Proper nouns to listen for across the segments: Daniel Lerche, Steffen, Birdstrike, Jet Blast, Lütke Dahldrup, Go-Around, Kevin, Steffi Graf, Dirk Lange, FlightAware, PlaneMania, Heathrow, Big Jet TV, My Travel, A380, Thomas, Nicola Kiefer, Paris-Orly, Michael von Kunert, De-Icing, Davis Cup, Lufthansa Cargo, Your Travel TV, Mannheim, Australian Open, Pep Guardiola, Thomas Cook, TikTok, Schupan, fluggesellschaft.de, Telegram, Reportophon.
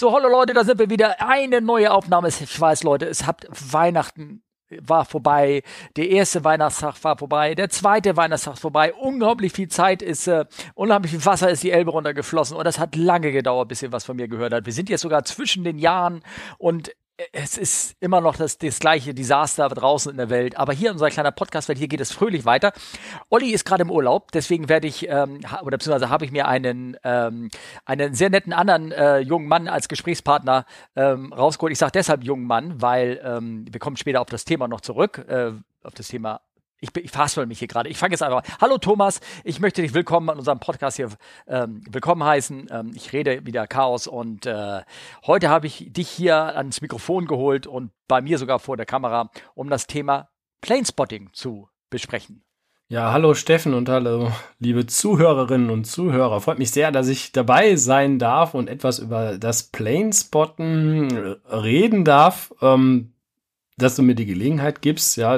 So, hallo Leute, da sind wir wieder. Eine neue Aufnahme. Ich weiß, Leute, Weihnachten war vorbei. Der erste Weihnachtstag war vorbei. Der zweite Weihnachtstag war vorbei. Unglaublich viel Zeit ist, unglaublich viel Wasser ist die Elbe runtergeflossen. Und das hat lange gedauert, bis ihr was von mir gehört habt. Wir sind jetzt sogar zwischen den Jahren und es ist immer noch das gleiche Desaster draußen in der Welt. Aber hier in unserer kleinen Podcast-Welt, hier geht es fröhlich weiter. Olli ist gerade im Urlaub, deswegen werde ich, oder beziehungsweise habe ich mir einen sehr netten anderen jungen Mann als Gesprächspartner rausgeholt. Ich sage deshalb jungen Mann, weil wir kommen später auf das Thema noch zurück, auf das Thema. Ich fasse mich hier gerade. Ich fange jetzt einfach an. Hallo Thomas, ich möchte dich willkommen an unserem Podcast hier willkommen heißen. Ich rede wieder Chaos und heute habe ich dich hier ans Mikrofon geholt und bei mir sogar vor der Kamera, um das Thema Planespotting zu besprechen. Ja, hallo Steffen und hallo liebe Zuhörerinnen und Zuhörer. Freut mich sehr, dass ich dabei sein darf und etwas über das Planespotten reden darf. Dass du mir die Gelegenheit gibst, ja.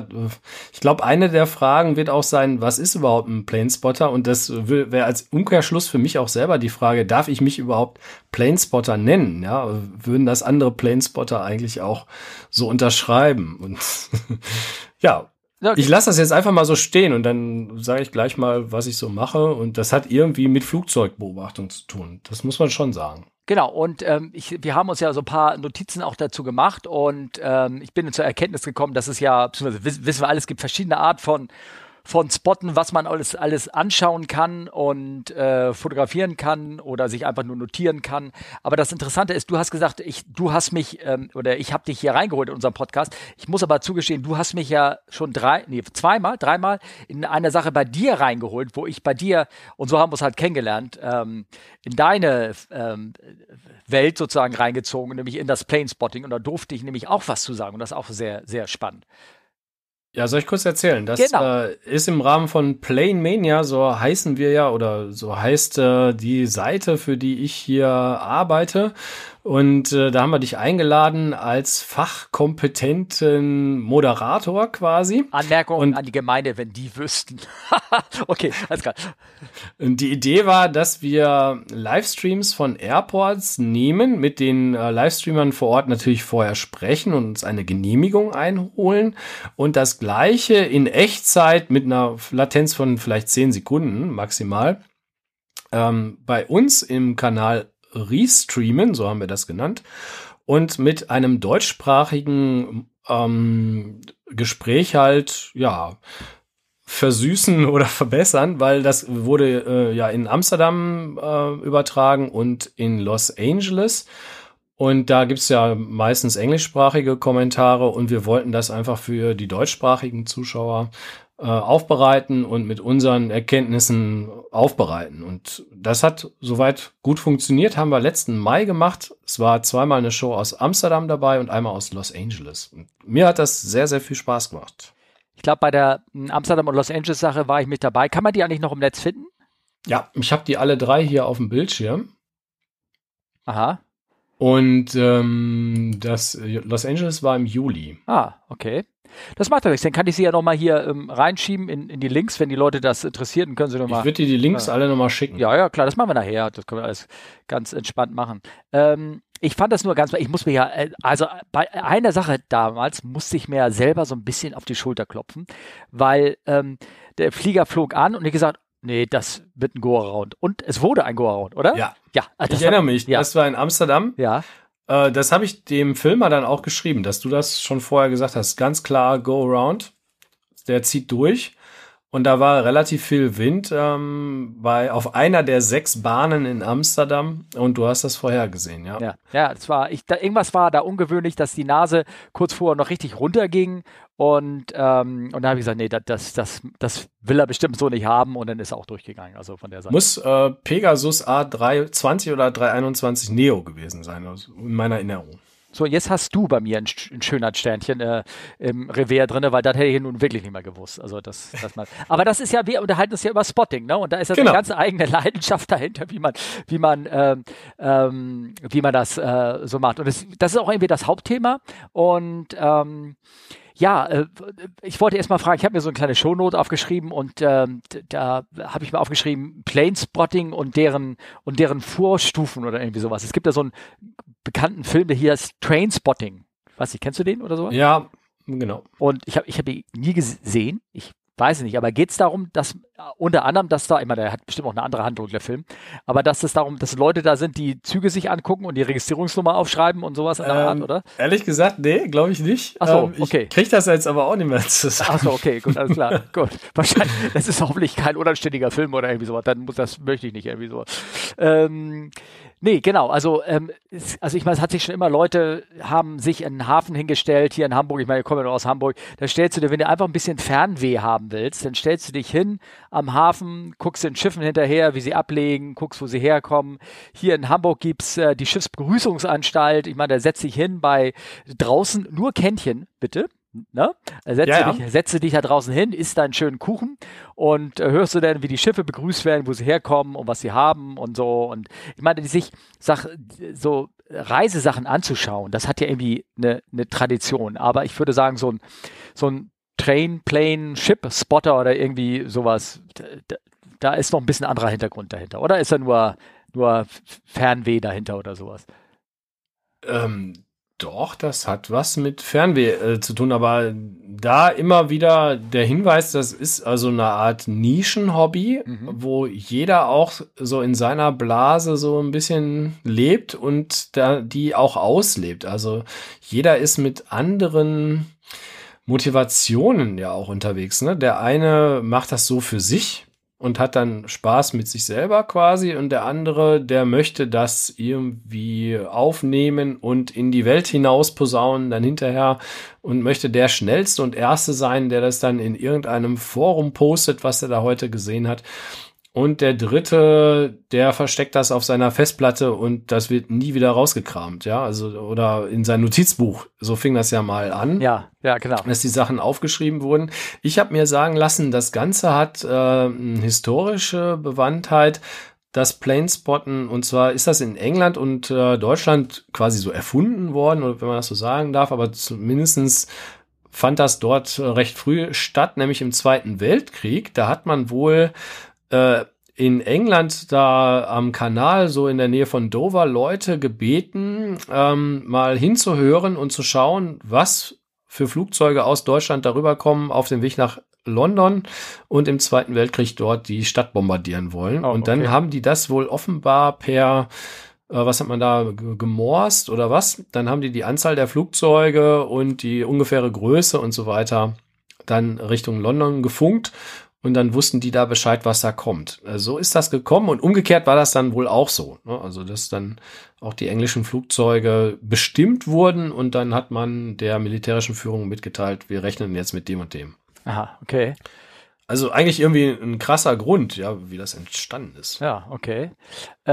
Ich glaube, eine der Fragen wird auch sein, was ist überhaupt ein Planespotter? Und das wäre als Umkehrschluss für mich auch selber die Frage, darf ich mich überhaupt Planespotter nennen? Ja, würden das andere Planespotter eigentlich auch so unterschreiben? Und ja, okay. Ich lasse das jetzt einfach mal so stehen und dann sage ich gleich mal, was ich so mache. Und das hat irgendwie mit Flugzeugbeobachtung zu tun. Das muss man schon sagen. Genau, und wir haben uns ja so ein paar Notizen auch dazu gemacht und ich bin zur Erkenntnis gekommen, dass es ja, beziehungsweise wissen wir alles, es gibt verschiedene Art von Spotten, was man alles anschauen kann und fotografieren kann oder sich einfach nur notieren kann. Aber das Interessante ist, du hast gesagt, ich habe dich hier reingeholt in unseren Podcast. Ich muss aber zugestehen, du hast mich ja schon dreimal in einer Sache bei dir reingeholt, wo ich bei dir, und so haben wir uns halt kennengelernt, in deine Welt sozusagen reingezogen, nämlich in das Planespotting. Und da durfte ich nämlich auch was zu sagen und das ist auch sehr, sehr spannend. Ja, soll ich kurz erzählen? Das genau. Ist im Rahmen von PlaneMania, so heißen wir ja, oder so heißt die Seite, für die ich hier arbeite. Und da haben wir dich eingeladen als fachkompetenten Moderator quasi. Anmerkung an die Gemeinde, wenn die wüssten. Okay, alles klar. Die Idee war, dass wir Livestreams von Airports nehmen, mit den Livestreamern vor Ort natürlich vorher sprechen und uns eine Genehmigung einholen und das Gleiche in Echtzeit mit einer Latenz von vielleicht 10 Sekunden maximal bei uns im Kanal restreamen, so haben wir das genannt, und mit einem deutschsprachigen Gespräch halt, ja, versüßen oder verbessern, weil das wurde in Amsterdam übertragen und in Los Angeles. Und da gibt es ja meistens englischsprachige Kommentare und wir wollten das einfach für die deutschsprachigen Zuschauer aufbereiten und mit unseren Erkenntnissen aufbereiten. Und das hat soweit gut funktioniert, haben wir letzten Mai gemacht. Es war zweimal eine Show aus Amsterdam dabei und einmal aus Los Angeles. Und mir hat das sehr, sehr viel Spaß gemacht. Ich glaube, bei der Amsterdam- und Los Angeles-Sache war ich mit dabei. Kann man die eigentlich noch im Netz finden? Ja, ich habe die alle drei hier auf dem Bildschirm. Aha. Und das Los Angeles war im Juli. Ah, okay. Das macht ja nichts. Dann kann ich sie ja nochmal hier reinschieben in die Links, wenn die Leute das interessiert, dann können sie nochmal. Ich würde dir die Links alle nochmal schicken. Ja, klar, das machen wir nachher. Das können wir alles ganz entspannt machen. Ich fand das nur bei einer Sache damals musste ich mir ja selber so ein bisschen auf die Schulter klopfen, weil der Flieger flog an und ich gesagt, nee, das wird ein Go-Around. Und es wurde ein Go-Around, oder? Ja. Ich erinnere mich. Ja. Das war in Amsterdam. Ja. Das habe ich dem Filmer dann auch geschrieben, dass du das schon vorher gesagt hast. Ganz klar Go-Around. Der zieht durch. Und da war relativ viel Wind auf einer der 6 Bahnen in Amsterdam. Und du hast das vorhergesehen, ja. Ja, das war, irgendwas war da ungewöhnlich, dass die Nase kurz vorher noch richtig runterging. Und da habe ich gesagt, nee, das will er bestimmt so nicht haben. Und dann ist er auch durchgegangen. Also von der Seite. Muss Pegasus A320 oder 321 Neo gewesen sein, also in meiner Erinnerung. So, jetzt hast du bei mir ein Schönheitssternchen im Revers drin, weil das hätte ich nun wirklich nicht mehr gewusst. Also das mal. Aber das ist ja, wir unterhalten uns ja über Spotting, ne? Und da ist ja eine ganz eigene Leidenschaft dahinter, wie man das so macht. Und das ist auch irgendwie das Hauptthema. Und ich wollte erst mal fragen, ich habe mir so eine kleine Shownote aufgeschrieben und da habe ich mal aufgeschrieben, Planespotting und deren Vorstufen oder irgendwie sowas. Es gibt da so ein bekannten Film, der hier ist Trainspotting. Ich weiß nicht, kennst du den oder so? Ja, genau. Und ich hab ihn nie gesehen. Ich weiß nicht, aber geht es darum, dass unter anderem, dass da, ich meine, der hat bestimmt auch eine andere Handlung, der Film, aber dass es darum, dass Leute da sind, die Züge sich angucken und die Registrierungsnummer aufschreiben und sowas in der Art, oder? Ehrlich gesagt, nee, glaube ich nicht. Achso, okay. Ich kriege das jetzt aber auch nicht mehr zusammen. Achso, okay, gut, alles klar. Gut. Wahrscheinlich, das ist hoffentlich kein unanständiger Film oder irgendwie sowas, dann muss, das möchte ich nicht irgendwie so. Nee, genau, also ich meine, es hat sich schon immer, Leute haben sich in den Hafen hingestellt, hier in Hamburg, ich meine, ich komme ja nur aus Hamburg, da stellst du dir, wenn du einfach ein bisschen Fernweh haben willst, dann stellst du dich hin am Hafen, guckst den Schiffen hinterher, wie sie ablegen, guckst, wo sie herkommen. Hier in Hamburg gibt's die Schiffsbegrüßungsanstalt, ich meine, da setz dich hin bei draußen nur Kännchen, bitte. Ne? Setze dich da draußen hin, isst deinen schönen Kuchen und hörst du dann, wie die Schiffe begrüßt werden, wo sie herkommen und was sie haben und so. Und ich meine, so Reisesachen anzuschauen, das hat ja irgendwie eine Tradition. Aber ich würde sagen, so ein Train, Plane, Ship, Spotter oder irgendwie sowas, da ist noch ein bisschen anderer Hintergrund dahinter. Oder ist da nur Fernweh dahinter oder sowas? Doch, das hat was mit Fernweh zu tun, aber da immer wieder der Hinweis, das ist also eine Art Nischenhobby, wo jeder auch so in seiner Blase so ein bisschen lebt und da die auch auslebt. Also jeder ist mit anderen Motivationen ja auch unterwegs, ne? Der eine macht das so für sich und hat dann Spaß mit sich selber quasi und der andere, der möchte das irgendwie aufnehmen und in die Welt hinaus posaunen dann hinterher und möchte der Schnellste und Erste sein, der das dann in irgendeinem Forum postet, was er da heute gesehen hat. Und der Dritte, der versteckt das auf seiner Festplatte und das wird nie wieder rausgekramt, ja, also oder in sein Notizbuch. So fing das ja mal an. Ja, genau. Dass die Sachen aufgeschrieben wurden. Ich habe mir sagen lassen, das Ganze hat eine historische Bewandtheit, das Planespotten, und zwar ist das in England und Deutschland quasi so erfunden worden, oder wenn man das so sagen darf, aber zumindestens fand das dort recht früh statt, nämlich im Zweiten Weltkrieg. Da hat man wohl in England da am Kanal, so in der Nähe von Dover, Leute gebeten, mal hinzuhören und zu schauen, was für Flugzeuge aus Deutschland darüber kommen auf dem Weg nach London und im Zweiten Weltkrieg dort die Stadt bombardieren wollen. Oh, und dann haben die das wohl offenbar per, was hat man da, gemorst oder was? Dann haben die Anzahl der Flugzeuge und die ungefähre Größe und so weiter dann Richtung London gefunkt. Und dann wussten die da Bescheid, was da kommt. So ist das gekommen und umgekehrt war das dann wohl auch so. Also dass dann auch die englischen Flugzeuge bestimmt wurden und dann hat man der militärischen Führung mitgeteilt, wir rechnen jetzt mit dem und dem. Aha, okay. Also eigentlich irgendwie ein krasser Grund, ja, wie das entstanden ist. Ja, okay. Du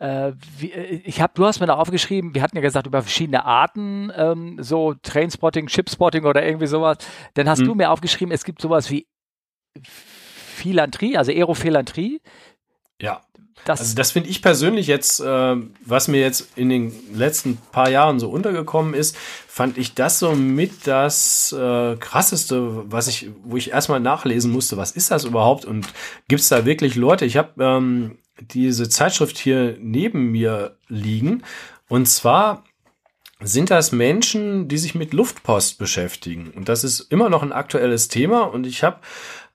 hast mir da aufgeschrieben, wir hatten ja gesagt, über verschiedene Arten, so Trainspotting, Shipspotting oder irgendwie sowas. Dann hast du mir aufgeschrieben, es gibt sowas wie Philanthrie, also Aerofilantrie. Ja, das finde ich persönlich jetzt, was mir jetzt in den letzten paar Jahren so untergekommen ist, fand ich das so mit das Krasseste, wo ich erstmal nachlesen musste, was ist das überhaupt und gibt es da wirklich Leute? Ich habe diese Zeitschrift hier neben mir liegen. Und zwar sind das Menschen, die sich mit Luftpost beschäftigen. Und das ist immer noch ein aktuelles Thema. Und ich habe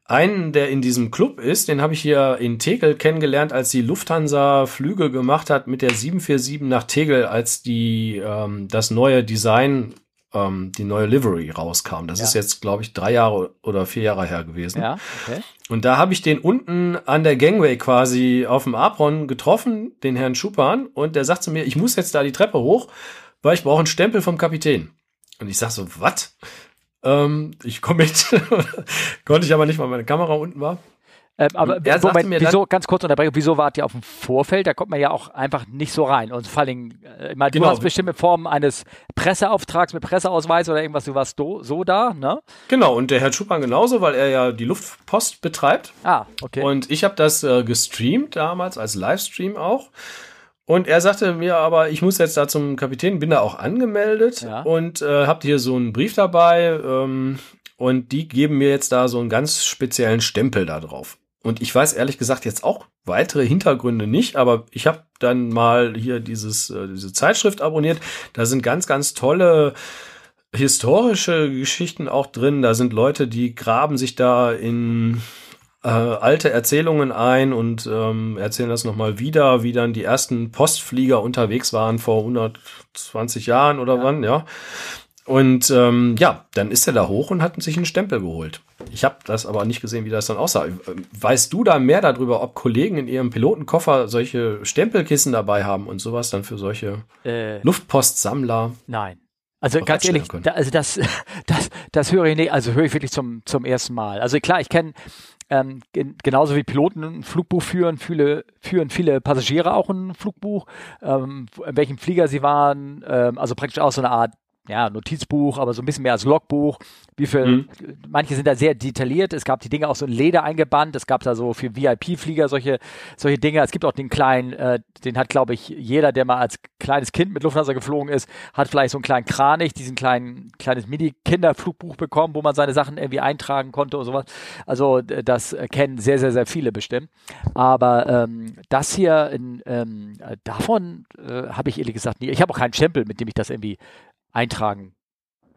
einen, der in diesem Club ist, den habe ich hier in Tegel kennengelernt, als die Lufthansa Flüge gemacht hat mit der 747 nach Tegel, als die das neue Design, die neue Livery rauskam. Das ist jetzt, glaube ich, 3 Jahre oder 4 Jahre her gewesen. Ja, okay. Und da habe ich den unten an der Gangway quasi auf dem Apron getroffen, den Herrn Schupan. Und der sagt zu mir, ich muss jetzt da die Treppe hoch, weil ich brauche einen Stempel vom Kapitän. Und ich sage so, was? Ich komme mit. Konnte ich aber nicht, weil meine Kamera unten war. Aber Moment, wieso, ganz kurz unterbrechen, wieso wart ihr auf dem Vorfeld? Da kommt man ja auch einfach nicht so rein. Und vor allem, du warst bestimmt in Form eines Presseauftrags mit Presseausweis oder irgendwas, du warst so da, ne? Genau, und der Herr Schupan genauso, weil er ja die Luftpost betreibt. Ah, okay. Und ich habe das gestreamt damals, als Livestream auch. Und er sagte mir aber, ich muss jetzt da zum Kapitän, bin da auch angemeldet und habe hier so einen Brief dabei, und die geben mir jetzt da so einen ganz speziellen Stempel da drauf. Und ich weiß ehrlich gesagt jetzt auch weitere Hintergründe nicht, aber ich habe dann mal hier diese Zeitschrift abonniert. Da sind ganz, ganz tolle historische Geschichten auch drin. Da sind Leute, die graben sich da in alte Erzählungen ein und erzählen das nochmal wieder, wie dann die ersten Postflieger unterwegs waren vor 120 Jahren oder wann, ja. Und ja, dann ist er da hoch und hat sich einen Stempel geholt. Ich habe das aber nicht gesehen, wie das dann aussah. Weißt du da mehr darüber, ob Kollegen in ihrem Pilotenkoffer solche Stempelkissen dabei haben und sowas dann für solche Luftpostsammler? Nein. Also ganz ehrlich, das höre ich nicht. Also höre ich wirklich zum ersten Mal. Also klar, ich kenne genauso wie Piloten ein Flugbuch führen viele Passagiere auch ein Flugbuch, in welchem Flieger sie waren. Also praktisch auch so eine Art Notizbuch, aber so ein bisschen mehr als Logbuch. Manche sind da sehr detailliert. Es gab die Dinge auch so in Leder eingebannt. Es gab da so für VIP-Flieger solche Dinge. Es gibt auch den kleinen, den hat, glaube ich, jeder, der mal als kleines Kind mit Lufthansa geflogen ist, hat vielleicht so einen kleinen Kranich, diesen kleines Mini-Kinderflugbuch bekommen, wo man seine Sachen irgendwie eintragen konnte und sowas. Also das kennen sehr, sehr, sehr viele bestimmt. Aber das hier, davon habe ich ehrlich gesagt nie. Ich habe auch keinen Stempel, mit dem ich das irgendwie eintragen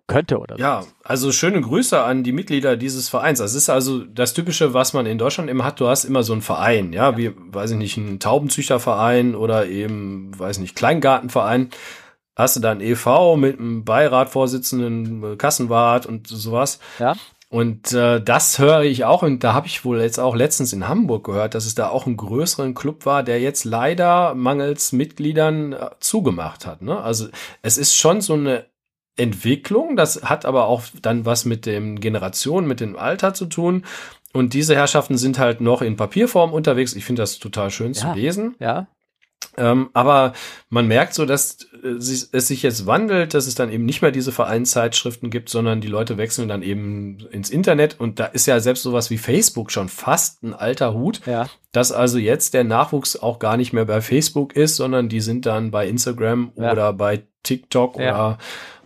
könnte oder so. Ja, also schöne Grüße an die Mitglieder dieses Vereins. Das ist also das Typische, was man in Deutschland immer hat. Du hast immer so einen Verein, ja, wie, weiß ich nicht, einen Taubenzüchterverein oder eben, weiß nicht, Kleingartenverein. Hast du dann e.V. mit einem Beiratvorsitzenden, Kassenwart und sowas. Ja. Und das höre ich auch, und da habe ich wohl jetzt auch letztens in Hamburg gehört, dass es da auch einen größeren Club war, der jetzt leider mangels Mitgliedern zugemacht hat, ne? Also es ist schon so eine Entwicklung, das hat aber auch dann was mit den Generationen, mit dem Alter zu tun. Und diese Herrschaften sind halt noch in Papierform unterwegs. Ich finde das total schön zu lesen. Ja. Aber man merkt so, dass es sich jetzt wandelt, dass es dann eben nicht mehr diese Vereinszeitschriften gibt, sondern die Leute wechseln dann eben ins Internet. Und da ist ja selbst sowas wie Facebook schon fast ein alter Hut, dass also jetzt der Nachwuchs auch gar nicht mehr bei Facebook ist, sondern die sind dann bei Instagram oder bei TikTok oder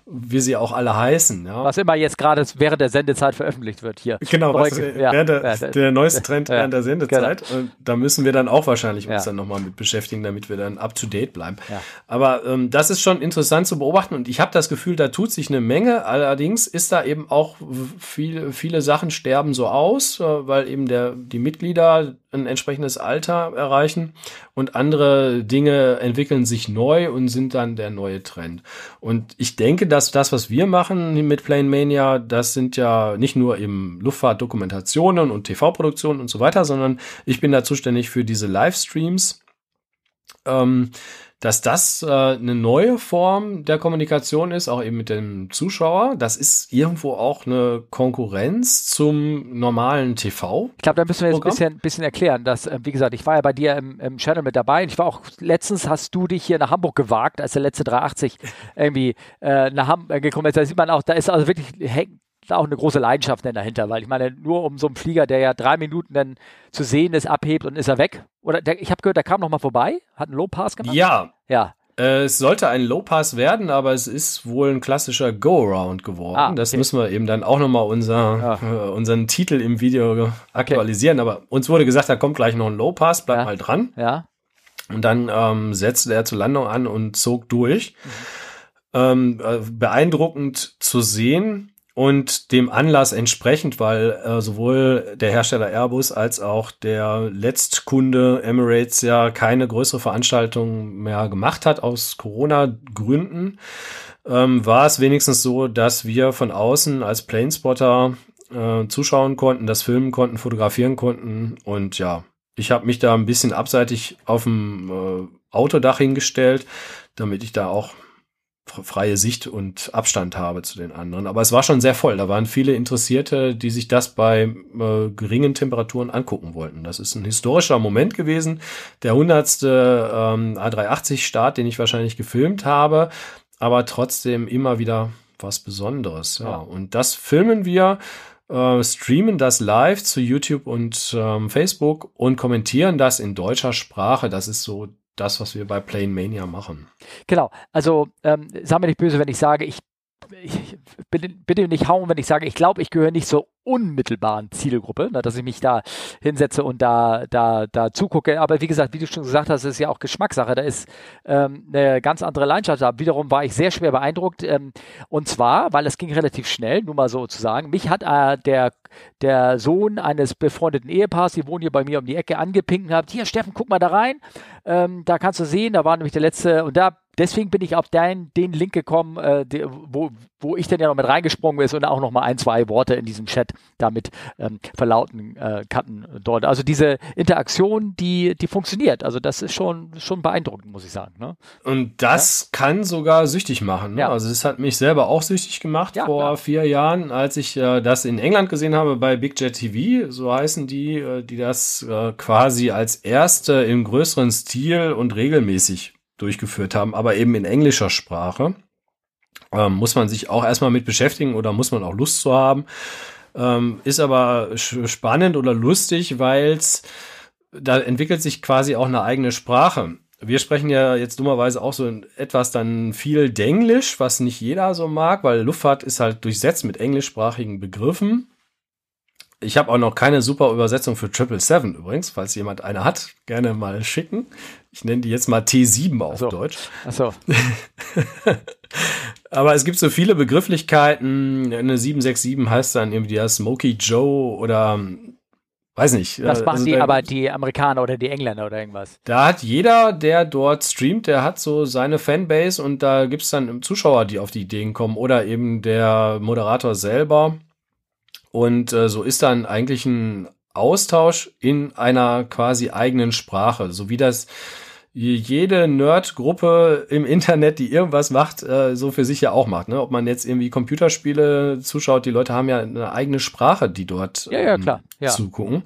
wie sie auch alle heißen. Ja. Was immer jetzt gerade während der Sendezeit veröffentlicht wird hier. Genau, der neueste Trend während der Sendezeit. Genau. Und da müssen wir dann auch wahrscheinlich uns dann nochmal mit beschäftigen, damit wir dann up-to-date bleiben. Ja. Aber das ist schon interessant zu beobachten, und ich habe das Gefühl, da tut sich eine Menge. Allerdings ist da eben auch viele Sachen sterben so aus, weil eben die Mitglieder ein entsprechendes Alter erreichen und andere Dinge entwickeln sich neu und sind dann der neue Trend. Und ich denke, dass das, was wir machen mit PlaneMania, das sind ja nicht nur eben Luftfahrtdokumentationen und TV-Produktionen und so weiter, sondern ich bin da zuständig für diese Livestreams, dass das eine neue Form der Kommunikation ist, auch eben mit dem Zuschauer. Das ist irgendwo auch eine Konkurrenz zum normalen TV. Ich glaube, da müssen wir jetzt ein bisschen erklären, dass, wie gesagt, ich war ja bei dir im Channel mit dabei, und ich war auch, letztens hast du dich hier nach Hamburg gewagt, als der letzte 380 irgendwie nach Hamburg gekommen ist. Da sieht man auch, da ist also wirklich auch eine große Leidenschaft dahinter, weil ich meine, nur um so einen Flieger, der ja 3 Minuten dann zu sehen ist, abhebt und ist er weg. Oder ich habe gehört, der kam nochmal vorbei, hat einen Low-Pass gemacht. Ja. Es sollte ein Low-Pass werden, aber es ist wohl ein klassischer Go-Around geworden. Ah, okay. Das müssen wir eben dann auch nochmal unseren Titel im Video aktualisieren. Okay. Aber uns wurde gesagt, da kommt gleich noch ein Low-Pass, bleib mal dran. Ja. Und dann setzte er zur Landung an und zog durch. Beeindruckend zu sehen. Und dem Anlass entsprechend, weil sowohl der Hersteller Airbus als auch der Letztkunde Emirates ja keine größere Veranstaltung mehr gemacht hat aus Corona-Gründen, war es wenigstens so, dass wir von außen als Planespotter zuschauen konnten, das filmen konnten, fotografieren konnten. Und ja, ich habe mich da ein bisschen abseitig auf dem Autodach hingestellt, damit ich da auch freie Sicht und Abstand habe zu den anderen. Aber es war schon sehr voll. Da waren viele Interessierte, die sich das bei geringen Temperaturen angucken wollten. Das ist ein historischer Moment gewesen. Der 100. A380-Start, den ich wahrscheinlich gefilmt habe, aber trotzdem immer wieder was Besonderes. Ja. Und das filmen wir, streamen das live zu YouTube und Facebook und kommentieren das in deutscher Sprache. Das ist so das, was wir bei PlaneMania machen. Genau, also sei mir nicht böse, wenn ich sage, ich bitte nicht hauen, wenn ich sage, ich glaube, ich gehöre nicht zur unmittelbaren Zielgruppe, ne, dass ich mich da hinsetze und da zugucke. Aber wie gesagt, wie du schon gesagt hast, ist ja auch Geschmackssache. Da ist eine ganz andere Leidenschaft da. Wiederum war ich sehr schwer beeindruckt. Und zwar, weil es ging relativ schnell, nur mal so zu sagen. Mich hat der Sohn eines befreundeten Ehepaars, die wohnen hier bei mir um die Ecke, angepinkt und hat, hier Steffen, guck mal da rein. Da kannst du sehen, da war nämlich der letzte und da. Deswegen bin ich auf den Link gekommen, wo ich dann ja noch mit reingesprungen bin und auch noch mal ein, zwei Worte in diesem Chat damit verlauten kann dort. Also diese Interaktion, die funktioniert. Also das ist schon beeindruckend, muss ich sagen. Ne? Und das kann sogar süchtig machen. Ne? Ja. Also das hat mich selber auch süchtig gemacht vor 4 Jahren, als ich das in England gesehen habe bei Big Jet TV. So heißen die, die das quasi als erste im größeren Stil und regelmäßig durchgeführt haben, aber eben in englischer Sprache. Muss man sich auch erstmal mit beschäftigen oder muss man auch Lust zu haben. Ist aber spannend oder lustig, weil da entwickelt sich quasi auch eine eigene Sprache. Wir sprechen ja jetzt dummerweise auch so etwas dann viel Denglisch, was nicht jeder so mag, weil Luftfahrt ist halt durchsetzt mit englischsprachigen Begriffen. Ich habe auch noch keine super Übersetzung für 777 übrigens, falls jemand eine hat, gerne mal schicken. Ich nenne die jetzt mal T7 auf Deutsch. Ach so. Aber es gibt so viele Begrifflichkeiten. Eine 767 heißt dann irgendwie der Smokey Joe oder weiß nicht. Das machen also die Amerikaner oder die Engländer oder irgendwas. Da hat jeder, der dort streamt, der hat so seine Fanbase und da gibt es dann Zuschauer, die auf die Ideen kommen oder eben der Moderator selber. Und so ist dann eigentlich ein Austausch in einer quasi eigenen Sprache, so wie das jede Nerd-Gruppe im Internet, die irgendwas macht, so für sich ja auch macht. Ne? Ob man jetzt irgendwie Computerspiele zuschaut, die Leute haben ja eine eigene Sprache, die dort zugucken.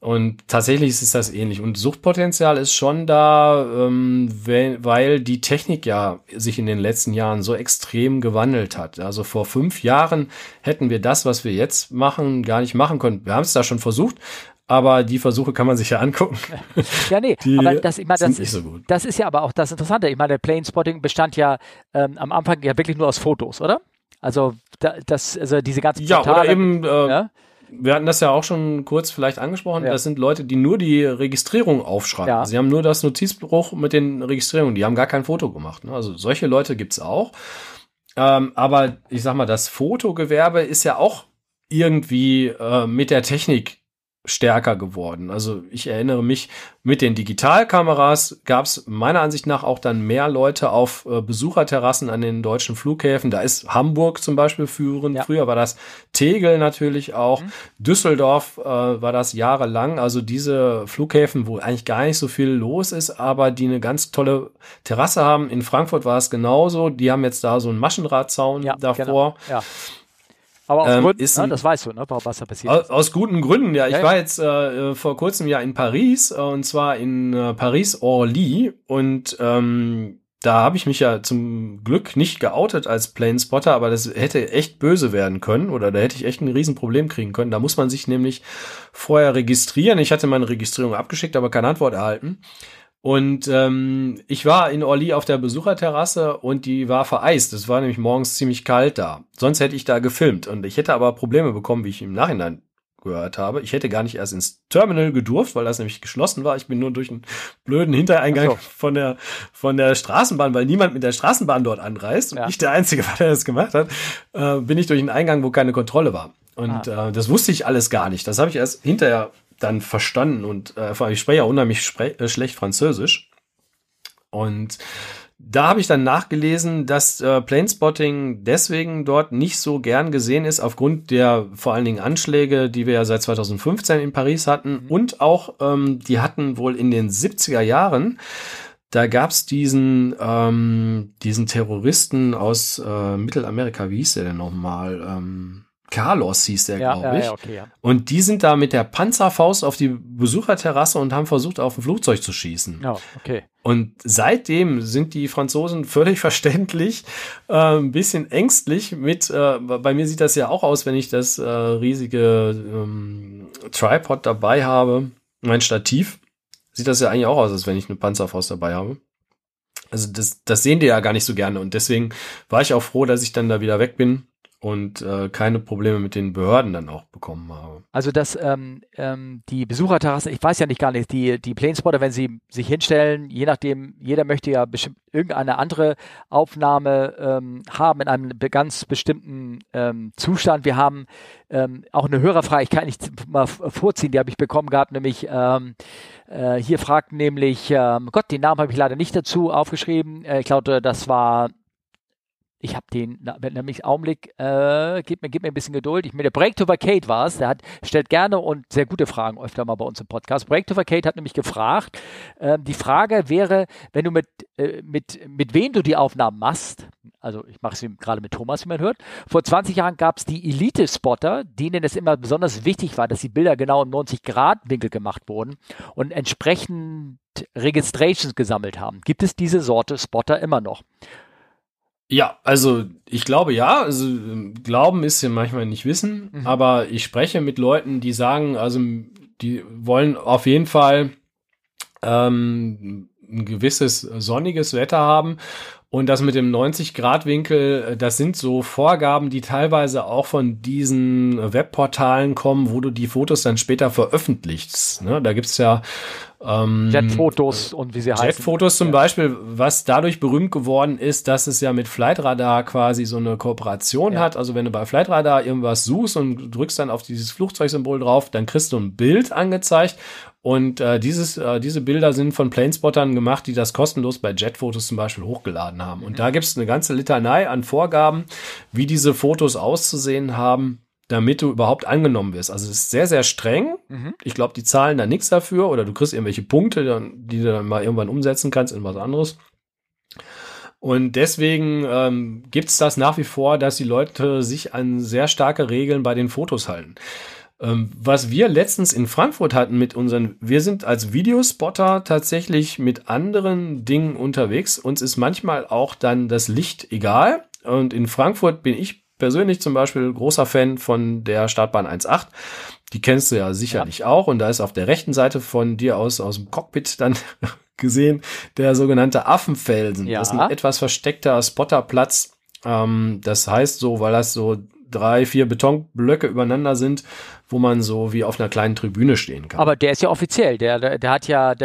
Und tatsächlich ist das ähnlich. Und Suchtpotenzial ist schon da, weil die Technik ja sich in den letzten Jahren so extrem gewandelt hat. Also vor 5 Jahren hätten wir das, was wir jetzt machen, gar nicht machen können. Wir haben es da schon versucht. Aber die Versuche kann man sich ja angucken. Ja, nee, aber das ist so gut. Das ist ja aber auch das Interessante. Ich meine, Planespotting bestand ja am Anfang ja wirklich nur aus Fotos, oder? Also, diese ganzen Portale. Ja, oder eben... Wir hatten das ja auch schon kurz vielleicht angesprochen. Ja. Das sind Leute, die nur die Registrierung aufschreiben. Ja. Sie haben nur das Notizbuch mit den Registrierungen. Die haben gar kein Foto gemacht. Ne? Also solche Leute gibt's auch. Aber ich sag mal, das Fotogewerbe ist ja auch irgendwie mit der Technik stärker geworden. Also ich erinnere mich, mit den Digitalkameras gab's meiner Ansicht nach auch dann mehr Leute auf Besucherterrassen an den deutschen Flughäfen. Da ist Hamburg zum Beispiel führend. Ja. Früher war das Tegel natürlich auch. Mhm. Düsseldorf war das jahrelang. Also diese Flughäfen, wo eigentlich gar nicht so viel los ist, aber die eine ganz tolle Terrasse haben. In Frankfurt war es genauso. Die haben jetzt da so einen Maschendrahtzaun davor. Genau. Ja. Aber aus Gründen, das weißt du, ne, was da passiert ist. Aus guten Gründen, ja. Ich war jetzt vor kurzem ja in Paris, und zwar in Paris-Orly. Und da habe ich mich ja zum Glück nicht geoutet als Planespotter, aber das hätte echt böse werden können oder da hätte ich echt ein Riesenproblem kriegen können. Da muss man sich nämlich vorher registrieren. Ich hatte meine Registrierung abgeschickt, aber keine Antwort erhalten. Und ich war in Olli auf der Besucherterrasse und die war vereist. Es war nämlich morgens ziemlich kalt da. Sonst hätte ich da gefilmt. Und ich hätte aber Probleme bekommen, wie ich im Nachhinein gehört habe. Ich hätte gar nicht erst ins Terminal gedurft, weil das nämlich geschlossen war. Ich bin nur durch einen blöden Hintereingang von der Straßenbahn, weil niemand mit der Straßenbahn dort anreist und ich der Einzige war, der das gemacht hat, bin ich durch einen Eingang, wo keine Kontrolle war. Und das wusste ich alles gar nicht. Das habe ich erst hinterher dann verstanden und ich spreche ja unheimlich schlecht Französisch und da habe ich dann nachgelesen, dass Planespotting deswegen dort nicht so gern gesehen ist, aufgrund der vor allen Dingen Anschläge, die wir ja seit 2015 in Paris hatten und auch die hatten wohl in den 70er Jahren, da gab es diesen Terroristen aus Mittelamerika, wie hieß der denn nochmal, Carlos hieß der, glaube ich. Ja, okay, ja. Und die sind da mit der Panzerfaust auf die Besucherterrasse und haben versucht, auf ein Flugzeug zu schießen. Oh, okay. Und seitdem sind die Franzosen völlig verständlich ein bisschen ängstlich mit, bei mir sieht das ja auch aus, wenn ich das riesige Tripod dabei habe, mein Stativ, sieht das ja eigentlich auch aus, als wenn ich eine Panzerfaust dabei habe. Also das sehen die ja gar nicht so gerne. Und deswegen war ich auch froh, dass ich dann da wieder weg bin und keine Probleme mit den Behörden dann auch bekommen habe. Also dass die Besucherterrasse, ich weiß ja nicht gar nicht, die Planespotter, wenn sie sich hinstellen, je nachdem, jeder möchte ja bestimmt irgendeine andere Aufnahme haben in einem ganz bestimmten Zustand. Wir haben auch eine Hörerfrage, ich kann nicht mal vorziehen, die habe ich bekommen gehabt, nämlich hier fragt nämlich, Gott, den Namen habe ich leider nicht dazu aufgeschrieben, ich glaube, das war... Ich habe den, nämlich Augenblick, gib mir ein bisschen Geduld. Der Projektover Kate war es, der stellt gerne und sehr gute Fragen öfter mal bei uns im Podcast. Projektover Kate hat nämlich gefragt, die Frage wäre, wenn du mit wem du die Aufnahmen machst, also ich mache sie gerade mit Thomas, wie man hört, vor 20 Jahren gab es die Elite-Spotter, denen es immer besonders wichtig war, dass die Bilder genau im 90-Grad-Winkel gemacht wurden und entsprechend Registrations gesammelt haben. Gibt es diese Sorte Spotter immer noch? Ja, also ich glaube ja, also Glauben ist ja manchmal nicht Wissen, aber ich spreche mit Leuten, die sagen, also die wollen auf jeden Fall ein gewisses sonniges Wetter haben und das mit dem 90-Grad-Winkel, das sind so Vorgaben, die teilweise auch von diesen Webportalen kommen, wo du die Fotos dann später veröffentlichst, ne? Da gibt's ja Jetfotos und wie sie heißen. Jetfotos zum Beispiel, was dadurch berühmt geworden ist, dass es ja mit Flightradar quasi so eine Kooperation hat. Also wenn du bei Flightradar irgendwas suchst und drückst dann auf dieses Flugzeugsymbol drauf, dann kriegst du ein Bild angezeigt. Und diese Bilder sind von Planespottern gemacht, die das kostenlos bei Jetfotos zum Beispiel hochgeladen haben. Und da gibt es eine ganze Litanei an Vorgaben, wie diese Fotos auszusehen haben, damit du überhaupt angenommen wirst. Also es ist sehr, sehr streng. Ich glaube, die zahlen da nichts dafür oder du kriegst irgendwelche Punkte, die du dann mal irgendwann umsetzen kannst in was anderes. Und deswegen gibt es das nach wie vor, dass die Leute sich an sehr starke Regeln bei den Fotos halten. Was wir letztens in Frankfurt hatten mit unseren, wir sind als Videospotter tatsächlich mit anderen Dingen unterwegs. Uns ist manchmal auch dann das Licht egal. Und in Frankfurt bin ich persönlich zum Beispiel großer Fan von der Startbahn 1.8. Die kennst du ja sicherlich auch. Und da ist auf der rechten Seite von dir aus dem Cockpit dann gesehen der sogenannte Affenfelsen. Ja. Das ist ein etwas versteckter Spotterplatz. Das heißt so, weil das so 3, 4 Betonblöcke übereinander sind, wo man so wie auf einer kleinen Tribüne stehen kann. Aber der ist ja offiziell, der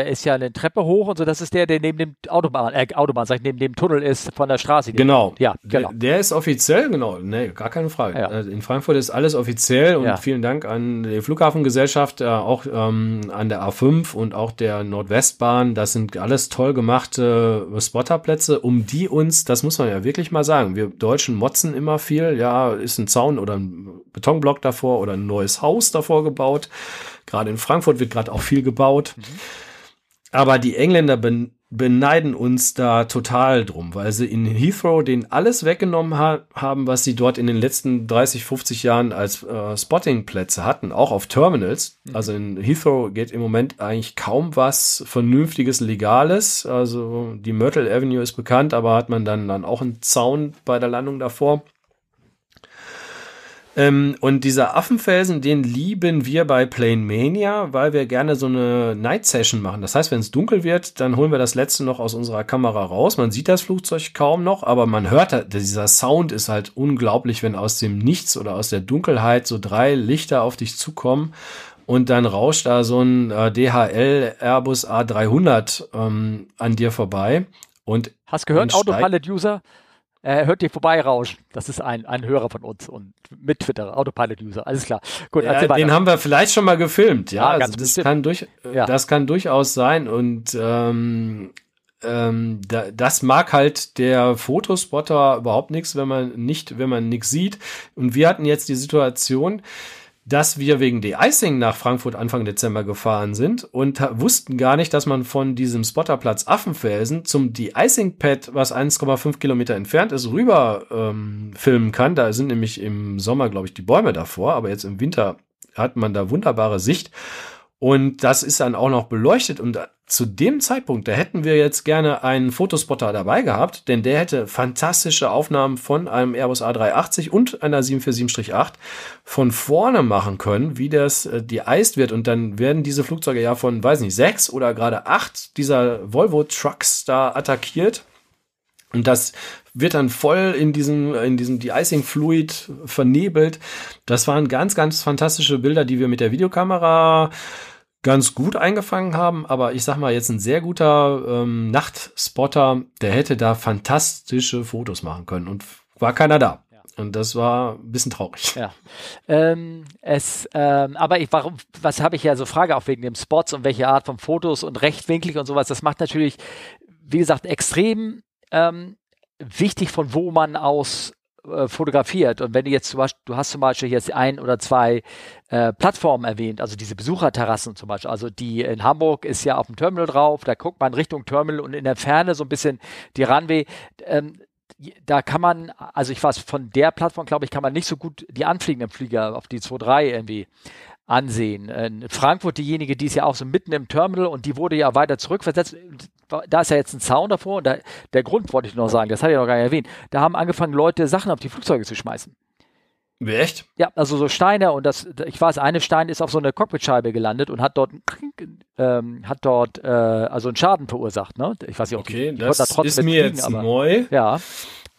ist ja eine Treppe hoch und so, das ist der neben dem neben dem Tunnel ist von der Straße. Genau. Ja, genau. Der ist offiziell, genau, nee, gar keine Frage. Ja. Also in Frankfurt ist alles offiziell und vielen Dank an die Flughafengesellschaft, auch an der A5 und auch der Nordwestbahn, das sind alles toll gemachte Spotterplätze, um die uns, das muss man ja wirklich mal sagen, wir Deutschen motzen immer viel, ja, ist ein Zaun oder ein Betonblock davor oder ein neues Haus davor gebaut. Gerade in Frankfurt wird gerade auch viel gebaut. Aber die Engländer beneiden uns da total drum, weil sie in Heathrow denen alles weggenommen haben, was sie dort in den letzten 30, 50 Jahren als Spottingplätze hatten, auch auf Terminals. Also in Heathrow geht im Moment eigentlich kaum was Vernünftiges, Legales. Also die Myrtle Avenue ist bekannt, aber hat man dann auch einen Zaun bei der Landung davor. Und dieser Affenfelsen, den lieben wir bei PlaneMania, weil wir gerne so eine Night Session machen. Das heißt, wenn es dunkel wird, dann holen wir das letzte noch aus unserer Kamera raus. Man sieht das Flugzeug kaum noch, aber man hört, dieser Sound ist halt unglaublich, wenn aus dem Nichts oder aus der Dunkelheit so 3 Lichter auf dich zukommen und dann rauscht da so ein DHL Airbus A300 an dir vorbei. Und hast gehört, Autopilot-User? Er hört dir vorbeirauschen. Das ist ein Hörer von uns und mit Twitter, Autopilot-User, alles klar. Gut, ja, den haben wir vielleicht schon mal gefilmt, ja. Also das kann durchaus sein. Und das mag halt der Fotospotter überhaupt nichts, wenn man nichts sieht. Und wir hatten jetzt die Situation, dass wir wegen De-Icing nach Frankfurt Anfang Dezember gefahren sind und wussten gar nicht, dass man von diesem Spotterplatz Affenfelsen zum De-Icing-Pad, was 1,5 Kilometer entfernt ist, rüber filmen kann. Da sind nämlich im Sommer, glaube ich, die Bäume davor, aber jetzt im Winter hat man da wunderbare Sicht. Und das ist dann auch noch beleuchtet. Und zu dem Zeitpunkt, da hätten wir jetzt gerne einen Fotospotter dabei gehabt, denn der hätte fantastische Aufnahmen von einem Airbus A380 und einer 747-8 von vorne machen können, wie das de-iced wird. Und dann werden diese Flugzeuge ja von, 6 oder gerade 8 dieser Volvo-Trucks da attackiert Und das wird dann voll in diesem De-Icing-Fluid vernebelt. Das waren ganz, ganz fantastische Bilder, die wir mit der Videokamera ganz gut eingefangen haben. Aber ich sag mal, jetzt ein sehr guter Nachtspotter, der hätte da fantastische Fotos machen können. Und war keiner da. Und das war ein bisschen traurig. Ja. Aber was habe ich ja so Frage auch wegen dem Spots und welche Art von Fotos und rechtwinklig und sowas. Das macht natürlich, wie gesagt, extrem wichtig, von wo man aus fotografiert. Und wenn du jetzt zum Beispiel, du hast zum Beispiel jetzt ein oder zwei Plattformen erwähnt, also diese Besucherterrassen zum Beispiel, also die in Hamburg ist ja auf dem Terminal drauf, da guckt man Richtung Terminal und in der Ferne so ein bisschen die Runway, da kann man, also ich weiß, von der Plattform, glaube ich, kann man nicht so gut die anfliegenden Flieger auf die 2.3 irgendwie ansehen. In Frankfurt, diejenige, die ist ja auch so mitten im Terminal und die wurde ja weiter zurückversetzt. Da ist ja jetzt ein Zaun davor und der Grund wollte ich noch sagen, das hatte ich noch gar nicht erwähnt. Da haben angefangen, Leute Sachen auf die Flugzeuge zu schmeißen. Echt? Ja, also so Steine und ich weiß, eine Stein ist auf so eine Cockpitscheibe gelandet und hat dort also einen Schaden verursacht, ne? Ich weiß nicht, okay, das ist mir jetzt neu. Ja.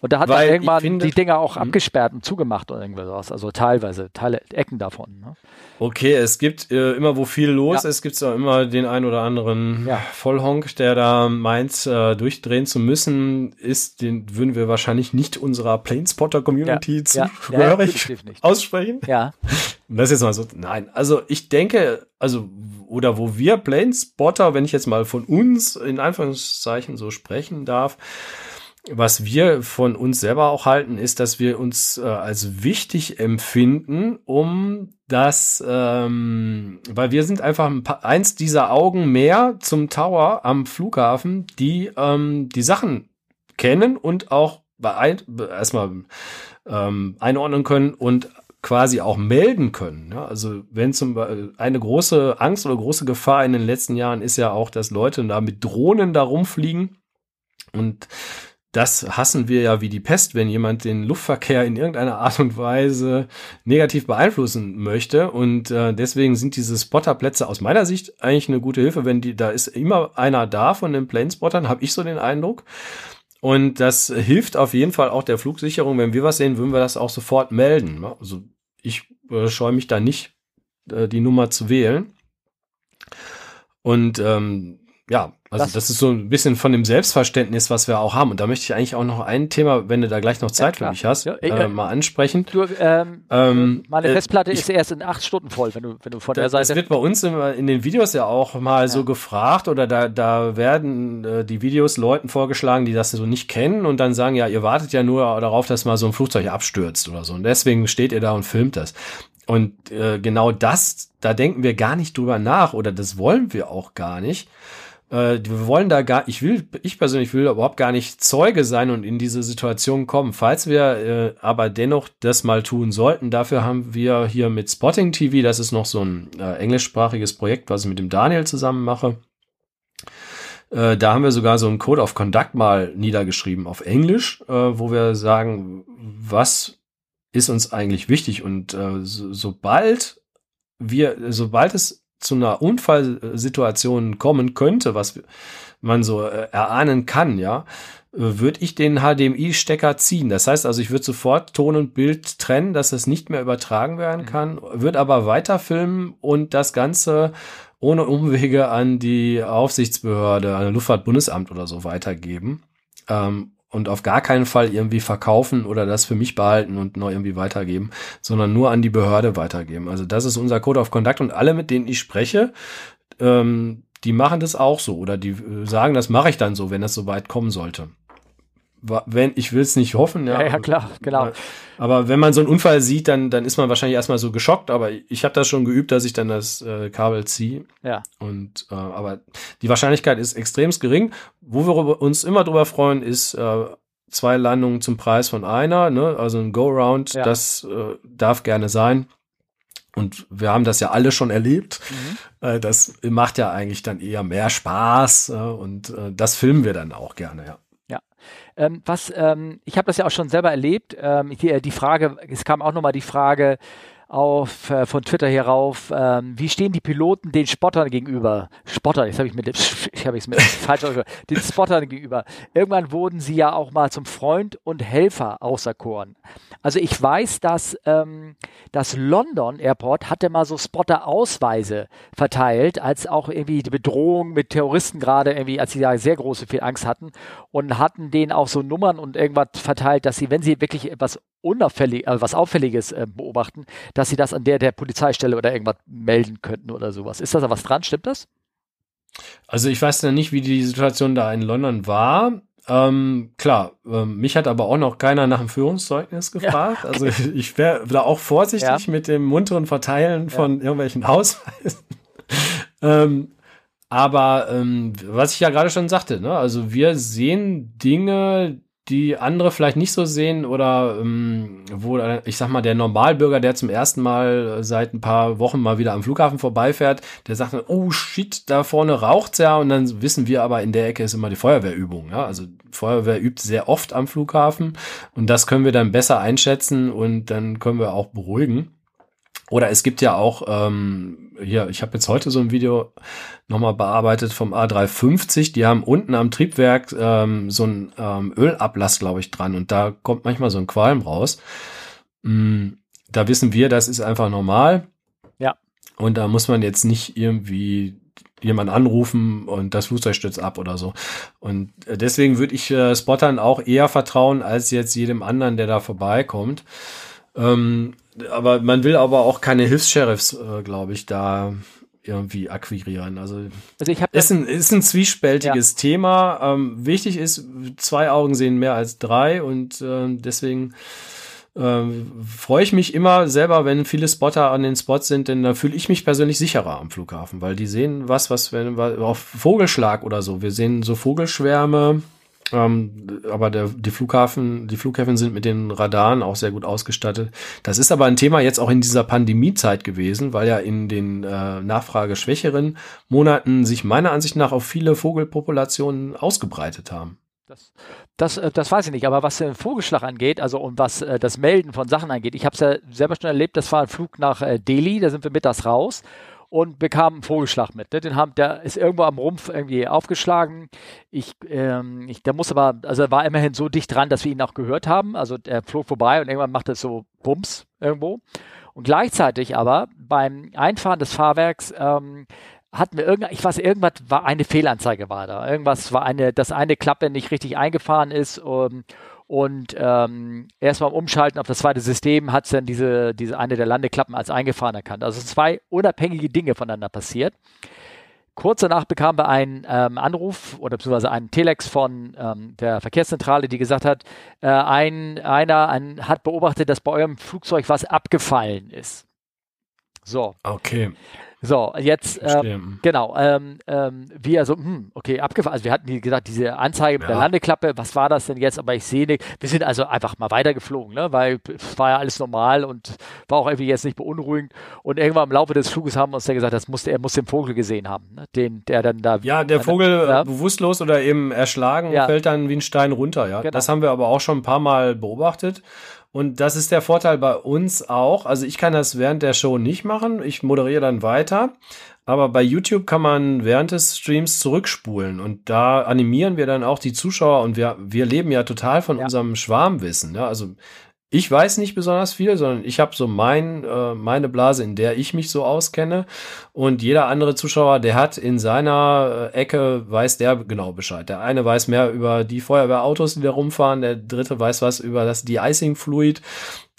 Und da hat man irgendwann die Dinger auch abgesperrt und zugemacht oder irgendwas. Also Teile, Ecken davon. Ne? Okay, es gibt immer wo viel los. Ja. Es gibt auch immer den einen oder anderen Vollhonk, der da meint, durchdrehen zu müssen. Den würden wir wahrscheinlich nicht unserer Planespotter-Community zugehörig aussprechen. Ja. Das jetzt mal so, nein. Also ich denke, oder wo wir Planespotter, wenn ich jetzt mal von uns in Anführungszeichen so sprechen darf, was wir von uns selber auch halten, ist, dass wir uns als wichtig empfinden, um das, weil wir sind einfach eins dieser Augen mehr zum Tower am Flughafen, die die Sachen kennen und auch einordnen können und quasi auch melden können. Ja, also wenn zum Beispiel eine große Angst oder große Gefahr in den letzten Jahren ist ja auch, dass Leute da mit Drohnen da rumfliegen und das hassen wir ja wie die Pest, wenn jemand den Luftverkehr in irgendeiner Art und Weise negativ beeinflussen möchte. Und deswegen sind diese Spotterplätze aus meiner Sicht eigentlich eine gute Hilfe. Da ist immer einer da von den Planespottern, habe ich so den Eindruck. Und das hilft auf jeden Fall auch der Flugsicherung. Wenn wir was sehen, würden wir das auch sofort melden. Also ich scheue mich da nicht, die Nummer zu wählen. Und also das ist so ein bisschen von dem Selbstverständnis, was wir auch haben. Und da möchte ich eigentlich auch noch ein Thema, wenn du da gleich noch Zeit für mich hast, mal ansprechen. Meine Festplatte ist erst in 8 Stunden voll, wenn du von der Seite... Das wird bei uns in den Videos ja auch mal so gefragt oder da werden die Videos Leuten vorgeschlagen, die das so nicht kennen und dann sagen, ja, ihr wartet ja nur darauf, dass mal so ein Flugzeug abstürzt oder so. Und deswegen steht ihr da und filmt das. Und genau das, da denken wir gar nicht drüber nach oder das wollen wir auch gar nicht. Wir wollen ich persönlich will überhaupt gar nicht Zeuge sein und in diese Situation kommen. Falls wir aber dennoch das mal tun sollten, dafür haben wir hier mit Spotting TV, das ist noch so ein englischsprachiges Projekt, was ich mit dem Daniel zusammen mache. Da haben wir sogar so einen Code of Conduct mal niedergeschrieben auf Englisch, wo wir sagen, was ist uns eigentlich wichtig und sobald es zu einer Unfallsituation kommen könnte, was man so erahnen kann, würde ich den HDMI-Stecker ziehen. Das heißt also, ich würde sofort Ton und Bild trennen, dass das nicht mehr übertragen werden kann, würde aber weiter filmen und das Ganze ohne Umwege an die Aufsichtsbehörde, an das Luftfahrtbundesamt oder so weitergeben. Und auf gar keinen Fall irgendwie verkaufen oder das für mich behalten und neu irgendwie weitergeben, sondern nur an die Behörde weitergeben. Also das ist unser Code of Conduct und alle, mit denen ich spreche, die machen das auch so oder die sagen, das mache ich dann so, wenn das so weit kommen sollte. Wenn ich will es nicht hoffen, ja, klar, genau. Aber wenn man so einen Unfall sieht, dann ist man wahrscheinlich erstmal so geschockt, aber ich habe das schon geübt, dass ich dann das Kabel ziehe. Ja. Und aber die Wahrscheinlichkeit ist extrem gering. Wo wir uns immer drüber freuen, ist 2 Landungen zum Preis von einer, ne? Also ein Go-Round, das darf gerne sein. Und wir haben das ja alle schon erlebt. Das macht ja eigentlich dann eher mehr Spaß und das filmen wir dann auch gerne, ja. Ich habe das ja auch schon selber erlebt, die Frage, es kam auch nochmal die Frage von Twitter hier rauf. Wie stehen die Piloten den Spottern gegenüber? Spotter, jetzt habe ich es falsch ausgesprochen. Den Spottern gegenüber. Irgendwann wurden sie ja auch mal zum Freund und Helfer auserkoren. Also ich weiß, dass das London Airport hatte mal so Spotter-Ausweise verteilt, als auch irgendwie die Bedrohung mit Terroristen gerade irgendwie, als sie da sehr große viel Angst hatten und hatten denen auch so Nummern und irgendwas verteilt, dass sie, wenn sie wirklich etwas was Auffälliges beobachten, dass sie das an der Polizeistelle oder irgendwas melden könnten oder sowas. Ist da was dran? Stimmt das? Also ich weiß ja nicht, wie die Situation da in London war. Klar, mich hat aber auch noch keiner nach dem Führungszeugnis gefragt. Ja, okay. Also ich wäre da auch vorsichtig mit dem munteren Verteilen von irgendwelchen Ausweisen. Aber was ich ja gerade schon sagte, ne? Also wir sehen Dinge, die andere vielleicht nicht so sehen oder wo, ich sag mal, der Normalbürger, der zum ersten Mal seit ein paar Wochen mal wieder am Flughafen vorbeifährt, der sagt dann, oh shit, da vorne raucht's ja, und dann wissen wir aber, in der Ecke ist immer die Feuerwehrübung. Ja? Also Feuerwehr übt sehr oft am Flughafen und das können wir dann besser einschätzen und dann können wir auch beruhigen. Oder es gibt ja auch, hier, ich habe jetzt heute so ein Video nochmal bearbeitet vom A350. Die haben unten am Triebwerk so einen Ölablass, glaube ich, dran. Und da kommt manchmal so ein Qualm raus. Da wissen wir, das ist einfach normal. Ja. Und da muss man jetzt nicht irgendwie jemanden anrufen und das Flugzeug stürzt ab oder so. Und deswegen würde ich Spottern auch eher vertrauen, als jetzt jedem anderen, der da vorbeikommt. Aber man will aber auch keine Hilfs-Sheriffs, glaube ich, da irgendwie akquirieren. Also ich habe ist ein zwiespältiges Thema. Wichtig ist, 2 Augen sehen mehr als 3 und deswegen freue ich mich immer selber, wenn viele Spotter an den Spots sind, denn da fühle ich mich persönlich sicherer am Flughafen, weil die sehen was auf Vogelschlag oder so. Wir sehen so Vogelschwärme. Aber die Flughäfen sind mit den Radaren auch sehr gut ausgestattet. Das ist aber ein Thema jetzt auch in dieser Pandemiezeit gewesen, weil ja in den nachfrageschwächeren Monaten sich meiner Ansicht nach auch viele Vogelpopulationen ausgebreitet haben. Das weiß ich nicht, aber was den Vogelschlag angeht, also und was das Melden von Sachen angeht, ich habe es ja selber schon erlebt, das war ein Flug nach Delhi, da sind wir mittags raus und bekam einen Vogelschlag mit. Ne? Der ist irgendwo am Rumpf irgendwie aufgeschlagen. Da muss aber, also er war immerhin so dicht dran, dass wir ihn auch gehört haben. Also er flog vorbei und irgendwann macht es so Bums irgendwo. Und gleichzeitig aber beim Einfahren des Fahrwerks hatten wir irgendwas war eine Fehlanzeige war da. Irgendwas war dass eine Klappe nicht richtig eingefahren ist. Und erst beim Umschalten auf das zweite System hat es dann diese eine der Landeklappen als eingefahren erkannt. Also 2 unabhängige Dinge voneinander passiert. Kurz danach bekamen wir einen Anruf oder beziehungsweise einen Telex von der Verkehrszentrale, die gesagt hat, einer hat beobachtet, dass bei eurem Flugzeug was abgefallen ist. So. Okay. So, jetzt, wir so, okay, abgefahren. Also wir hatten, wie gesagt, diese Anzeige mit der Landeklappe, was war das denn jetzt? Aber ich sehe nicht, wir sind also einfach mal weitergeflogen, ne? Weil es war ja alles normal und war auch irgendwie jetzt nicht beunruhigend. Und irgendwann im Laufe des Fluges haben wir uns dann gesagt, er muss den Vogel gesehen haben, ne? Der dann da... Ja, der Vogel bewusstlos oder eben erschlagen und fällt dann wie ein Stein runter, ja. Genau. Das haben wir aber auch schon ein paar Mal beobachtet. Und das ist der Vorteil bei uns auch. Also ich kann das während der Show nicht machen. Ich moderiere dann weiter. Aber bei YouTube kann man während des Streams zurückspulen. Und da animieren wir dann auch die Zuschauer. Und wir leben ja total von unserem Schwarmwissen. Ja, also ich weiß nicht besonders viel, sondern ich habe so meine Blase, in der ich mich so auskenne. Und jeder andere Zuschauer, der hat in seiner Ecke, weiß der genau Bescheid. Der eine weiß mehr über die Feuerwehrautos, die da rumfahren. Der dritte weiß was über das De-Icing-Fluid.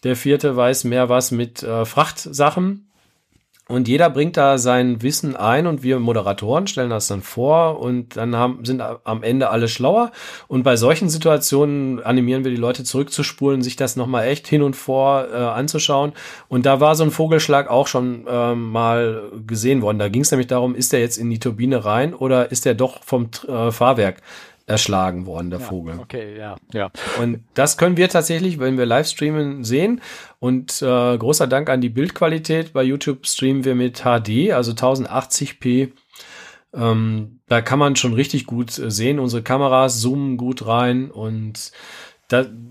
Der vierte weiß mehr was mit Frachtsachen. Und jeder bringt da sein Wissen ein und wir Moderatoren stellen das dann vor und dann sind am Ende alle schlauer. Und bei solchen Situationen animieren wir die Leute zurückzuspulen, sich das nochmal echt hin und vor anzuschauen. Und da war so ein Vogelschlag auch schon mal gesehen worden. Da ging es nämlich darum, ist der jetzt in die Turbine rein oder ist der doch vom Fahrwerk erschlagen worden, der Vogel. Okay, ja. Und das können wir tatsächlich, wenn wir live streamen, sehen. Und großer Dank an die Bildqualität. Bei YouTube streamen wir mit HD, also 1080p. Da kann man schon richtig gut sehen. Unsere Kameras zoomen gut rein und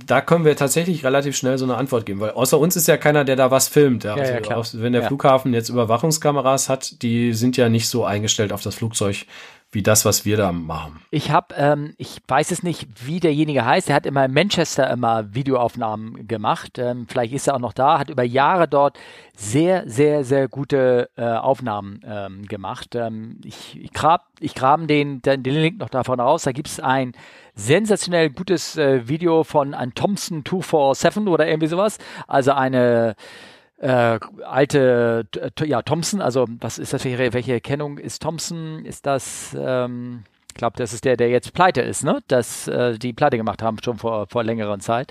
Da können wir tatsächlich relativ schnell so eine Antwort geben, weil außer uns ist ja keiner, der da was filmt. Ja, also ja, klar. Wenn der Flughafen jetzt Überwachungskameras hat, die sind ja nicht so eingestellt auf das Flugzeug wie das, was wir da machen. Ich weiß es nicht, wie derjenige heißt. Er hat immer in Manchester immer Videoaufnahmen gemacht. Vielleicht ist er auch noch da. Hat über Jahre dort sehr, sehr, sehr gute Aufnahmen gemacht. Ich grabe den Link noch davon raus. Da gibt es ein sensationell gutes Video von einem Thompson 247 oder irgendwie sowas. Also eine alte, Thompson, also was ist das, welche Erkennung ist Thompson? Ist das, ich glaube, das ist der jetzt pleite ist, ne? Dass die pleite gemacht haben, schon vor längeren Zeit.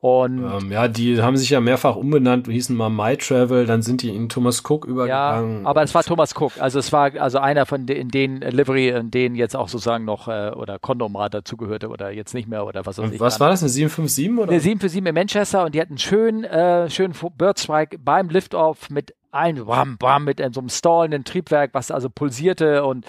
Und die haben sich ja mehrfach umbenannt, hießen mal My Travel, dann sind die in Thomas Cook übergegangen. Ja, aber es war Thomas Cook, also es war also einer von den Livery, in denen jetzt auch sozusagen noch oder Kondomrat dazugehörte oder jetzt nicht mehr oder was weiß ich. Was war das, eine 757 oder? Eine 757 in Manchester und die hatten schönen Birdstrike beim Liftoff mit ein Bam mit so einem stallenden Triebwerk, was also pulsierte und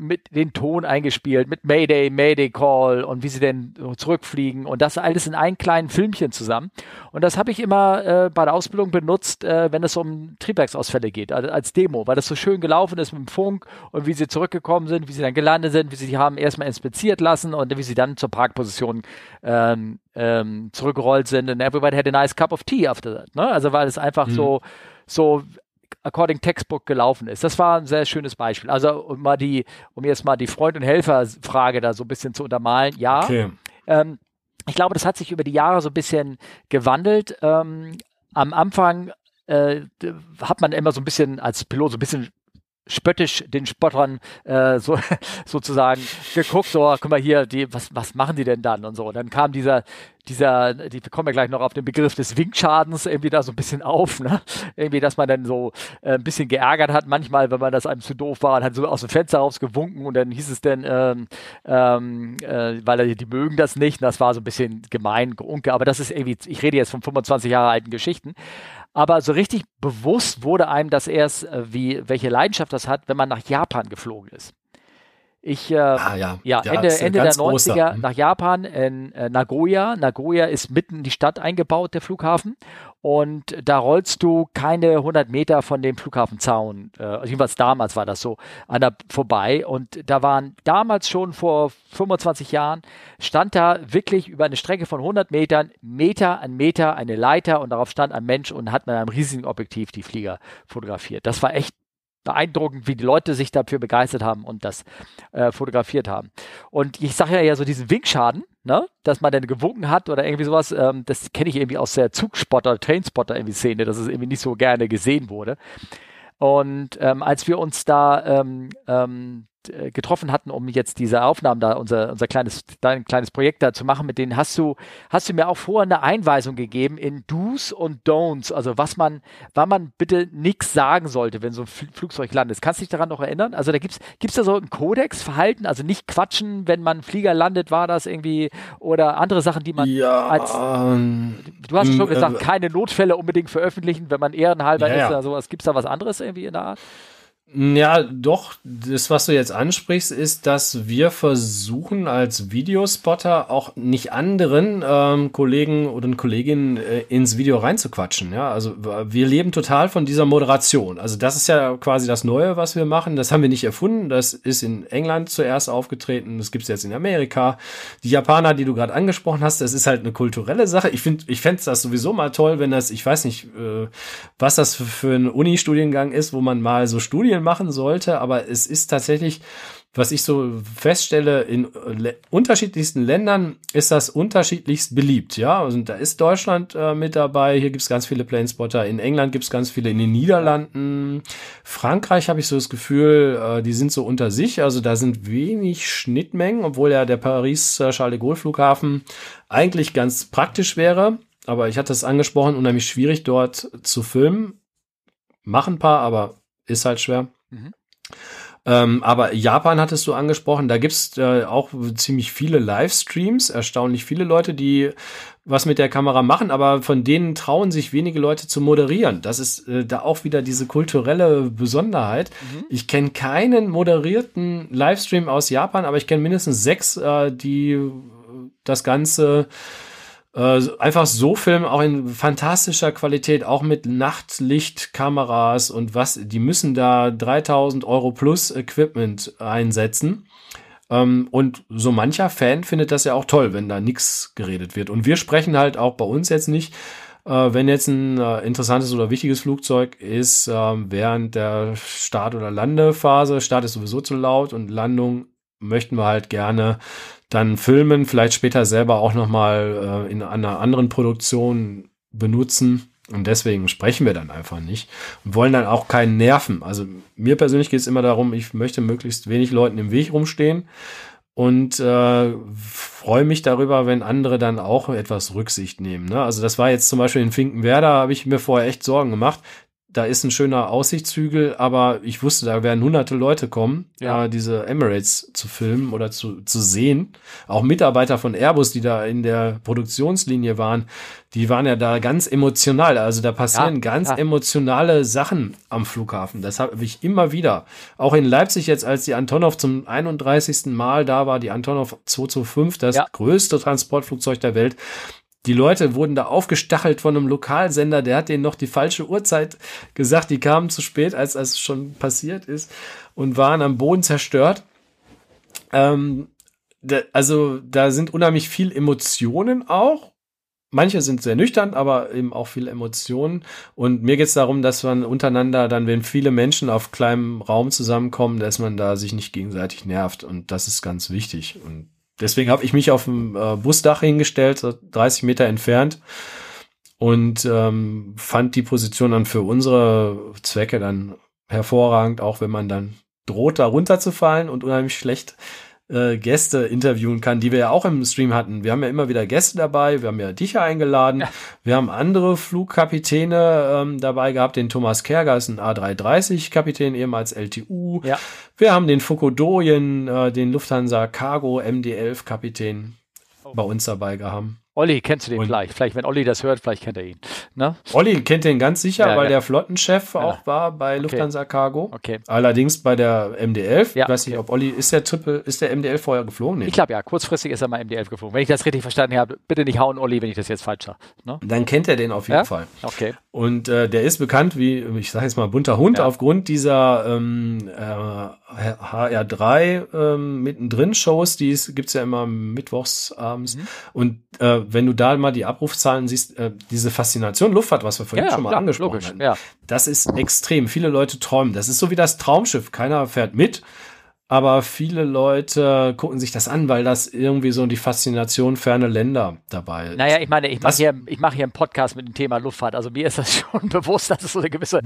mit den Ton eingespielt, mit Mayday, Mayday Call und wie sie denn zurückfliegen und das alles in einem kleinen Filmchen zusammen. Und das habe ich immer bei der Ausbildung benutzt, wenn es um Triebwerksausfälle geht, also als Demo, weil das so schön gelaufen ist mit dem Funk und wie sie zurückgekommen sind, wie sie dann gelandet sind, wie sie die haben erstmal inspiziert lassen und wie sie dann zur Parkposition zurückgerollt sind. And everybody had a nice cup of tea after that. Ne? Also weil es einfach so according textbook gelaufen ist. Das war ein sehr schönes Beispiel. Also um jetzt mal die Freund- und Helfer-Frage da so ein bisschen zu untermalen. Ja, okay. Ich glaube, das hat sich über die Jahre so ein bisschen gewandelt. Am Anfang hat man immer so ein bisschen als Pilot so ein bisschen spöttisch den Spottern sozusagen geguckt, so, guck mal hier, was machen die denn dann und so. Und dann kam die kommen wir gleich noch auf den Begriff des Winkschadens irgendwie da so ein bisschen auf, ne? Irgendwie, dass man dann so ein bisschen geärgert hat manchmal, wenn man das einem zu doof war und hat so aus dem Fenster rausgewunken und dann hieß es dann, weil die mögen das nicht, und das war so ein bisschen gemein, unke, aber das ist irgendwie, ich rede jetzt von 25 Jahre alten Geschichten, aber so richtig bewusst wurde einem das erst, welche Leidenschaft das hat, wenn man nach Japan geflogen ist. Ende der 90er nach Japan in Nagoya. Nagoya ist mitten in die Stadt eingebaut, der Flughafen. Und da rollst du keine 100 Meter von dem Flughafenzaun, jedenfalls damals war das so, vorbei. Und da waren damals schon vor 25 Jahren, stand da wirklich über eine Strecke von 100 Metern, Meter an Meter eine Leiter und darauf stand ein Mensch und hat mit einem riesigen Objektiv die Flieger fotografiert. Das war echt beeindruckend, wie die Leute sich dafür begeistert haben und das fotografiert haben. Und ich sage ja so diesen Winkschaden, ne? Dass man dann gewunken hat oder irgendwie sowas, das kenne ich irgendwie aus der Zugspotter, Trainspotter irgendwie Szene, dass es irgendwie nicht so gerne gesehen wurde. Und als wir uns da getroffen hatten, um jetzt diese Aufnahmen da, dein kleines Projekt da zu machen, mit denen hast du mir auch vorher eine Einweisung gegeben in Do's und Don'ts, also wann man bitte nichts sagen sollte, wenn so ein Flugzeug landet. Kannst du dich daran noch erinnern? Also da gibt's da so einen Kodex, Verhalten, also nicht quatschen, wenn man einen Flieger landet, war das irgendwie, oder andere Sachen, die man du hast schon gesagt, keine Notfälle unbedingt veröffentlichen, wenn man ehrenhalber ist oder sowas. Gibt's da was anderes irgendwie in der Art? Ja, doch. Das, was du jetzt ansprichst, ist, dass wir versuchen, als Videospotter auch nicht anderen Kollegen oder Kolleginnen ins Video reinzuquatschen. Ja, also wir leben total von dieser Moderation. Also das ist ja quasi das Neue, was wir machen. Das haben wir nicht erfunden. Das ist in England zuerst aufgetreten. Das gibt's jetzt in Amerika. Die Japaner, die du gerade angesprochen hast, das ist halt eine kulturelle Sache. Ich fänd's das sowieso mal toll, wenn das, ich weiß nicht, was das für ein Uni-Studiengang ist, wo man mal so Studien machen sollte, aber es ist tatsächlich, was ich so feststelle, in unterschiedlichsten Ländern ist das unterschiedlichst beliebt, ja, und da ist Deutschland mit dabei, hier gibt es ganz viele Planespotter, in England gibt es ganz viele, in den Niederlanden, Frankreich habe ich so das Gefühl, die sind so unter sich, also da sind wenig Schnittmengen, obwohl ja der Paris-Charles-de-Gaulle-Flughafen eigentlich ganz praktisch wäre, aber ich hatte es angesprochen, unheimlich schwierig dort zu filmen, machen ein paar, aber ist halt schwer. Mhm. Aber Japan hattest du angesprochen, da gibt es auch ziemlich viele Livestreams, erstaunlich viele Leute, die was mit der Kamera machen, aber von denen trauen sich wenige Leute zu moderieren. Das ist da auch wieder diese kulturelle Besonderheit. Mhm. Ich kenne keinen moderierten Livestream aus Japan, aber ich kenne mindestens 6, die das Ganze einfach so filmen, auch in fantastischer Qualität, auch mit Nachtlichtkameras und was, die müssen da 3.000 Euro plus Equipment einsetzen. Und so mancher Fan findet das ja auch toll, wenn da nichts geredet wird. Und wir sprechen halt auch bei uns jetzt nicht, wenn jetzt ein interessantes oder wichtiges Flugzeug ist, während der Start- oder Landephase. Start ist sowieso zu laut und Landung möchten wir halt gerne dann filmen, vielleicht später selber auch nochmal in einer anderen Produktion benutzen. Und deswegen sprechen wir dann einfach nicht und wollen dann auch keinen nerven. Also mir persönlich geht es immer darum, ich möchte möglichst wenig Leuten im Weg rumstehen und freue mich darüber, wenn andere dann auch etwas Rücksicht nehmen, ne? Also das war jetzt zum Beispiel in Finkenwerder, habe ich mir vorher echt Sorgen gemacht. Da ist ein schöner Aussichtshügel, aber ich wusste, da werden hunderte Leute kommen, ja, diese Emirates zu filmen oder zu sehen. Auch Mitarbeiter von Airbus, die da in der Produktionslinie waren, die waren ja da ganz emotional. Also da passieren emotionale Sachen am Flughafen. Das habe ich immer wieder. Auch in Leipzig jetzt, als die Antonov zum 31. Mal da war, die Antonov 225, das größte Transportflugzeug der Welt. Die Leute wurden da aufgestachelt von einem Lokalsender, der hat denen noch die falsche Uhrzeit gesagt, die kamen zu spät, als es schon passiert ist und waren am Boden zerstört. Also da sind unheimlich viel Emotionen auch. Manche sind sehr nüchtern, aber eben auch viele Emotionen. Und mir geht es darum, dass man untereinander dann, wenn viele Menschen auf kleinem Raum zusammenkommen, dass man da sich nicht gegenseitig nervt. Und das ist ganz wichtig. Und deswegen habe ich mich auf dem Busdach hingestellt, 30 Meter entfernt, und fand die Position dann für unsere Zwecke dann hervorragend, auch wenn man dann droht, da runterzufallen und unheimlich schlecht Gäste interviewen kann, die wir ja auch im Stream hatten. Wir haben ja immer wieder Gäste dabei, wir haben ja dich eingeladen, wir haben andere Flugkapitäne dabei gehabt, den Thomas Kerger ist ein A330-Kapitän, ehemals LTU. Ja. Wir haben den Fokodoyen, den Lufthansa Cargo MD-11-Kapitän bei uns dabei gehabt. Olli, kennst du den vielleicht? Vielleicht, wenn Olli das hört, vielleicht kennt er ihn. Ne? Olli kennt den ganz sicher, weil der Flottenchef auch war bei Lufthansa Cargo. Okay. Allerdings bei der MD-11. Ja, ich weiß nicht, ob Olli, ist der MD-11 vorher geflogen? Nee. Ich glaube ja, kurzfristig ist er mal MD-11 geflogen. Wenn ich das richtig verstanden habe, bitte nicht hauen, Olli, wenn ich das jetzt falsch sage. Ne? Dann kennt er den auf jeden Fall. Okay. Und der ist bekannt wie, ich sage jetzt mal, bunter Hund, aufgrund dieser HR3 mittendrin-Shows, die gibt es ja immer mittwochs abends. Mhm. Und wenn du da mal die Abrufzahlen siehst, diese Faszination Luftfahrt, was wir vorhin schon mal angesprochen hatten, das ist extrem. Viele Leute träumen. Das ist so wie das Traumschiff. Keiner fährt mit, aber viele Leute gucken sich das an, weil das irgendwie so die Faszination ferne Länder dabei ist. Naja, ich meine, ich mache hier einen Podcast mit dem Thema Luftfahrt. Also mir ist das schon bewusst, dass es so eine gewisse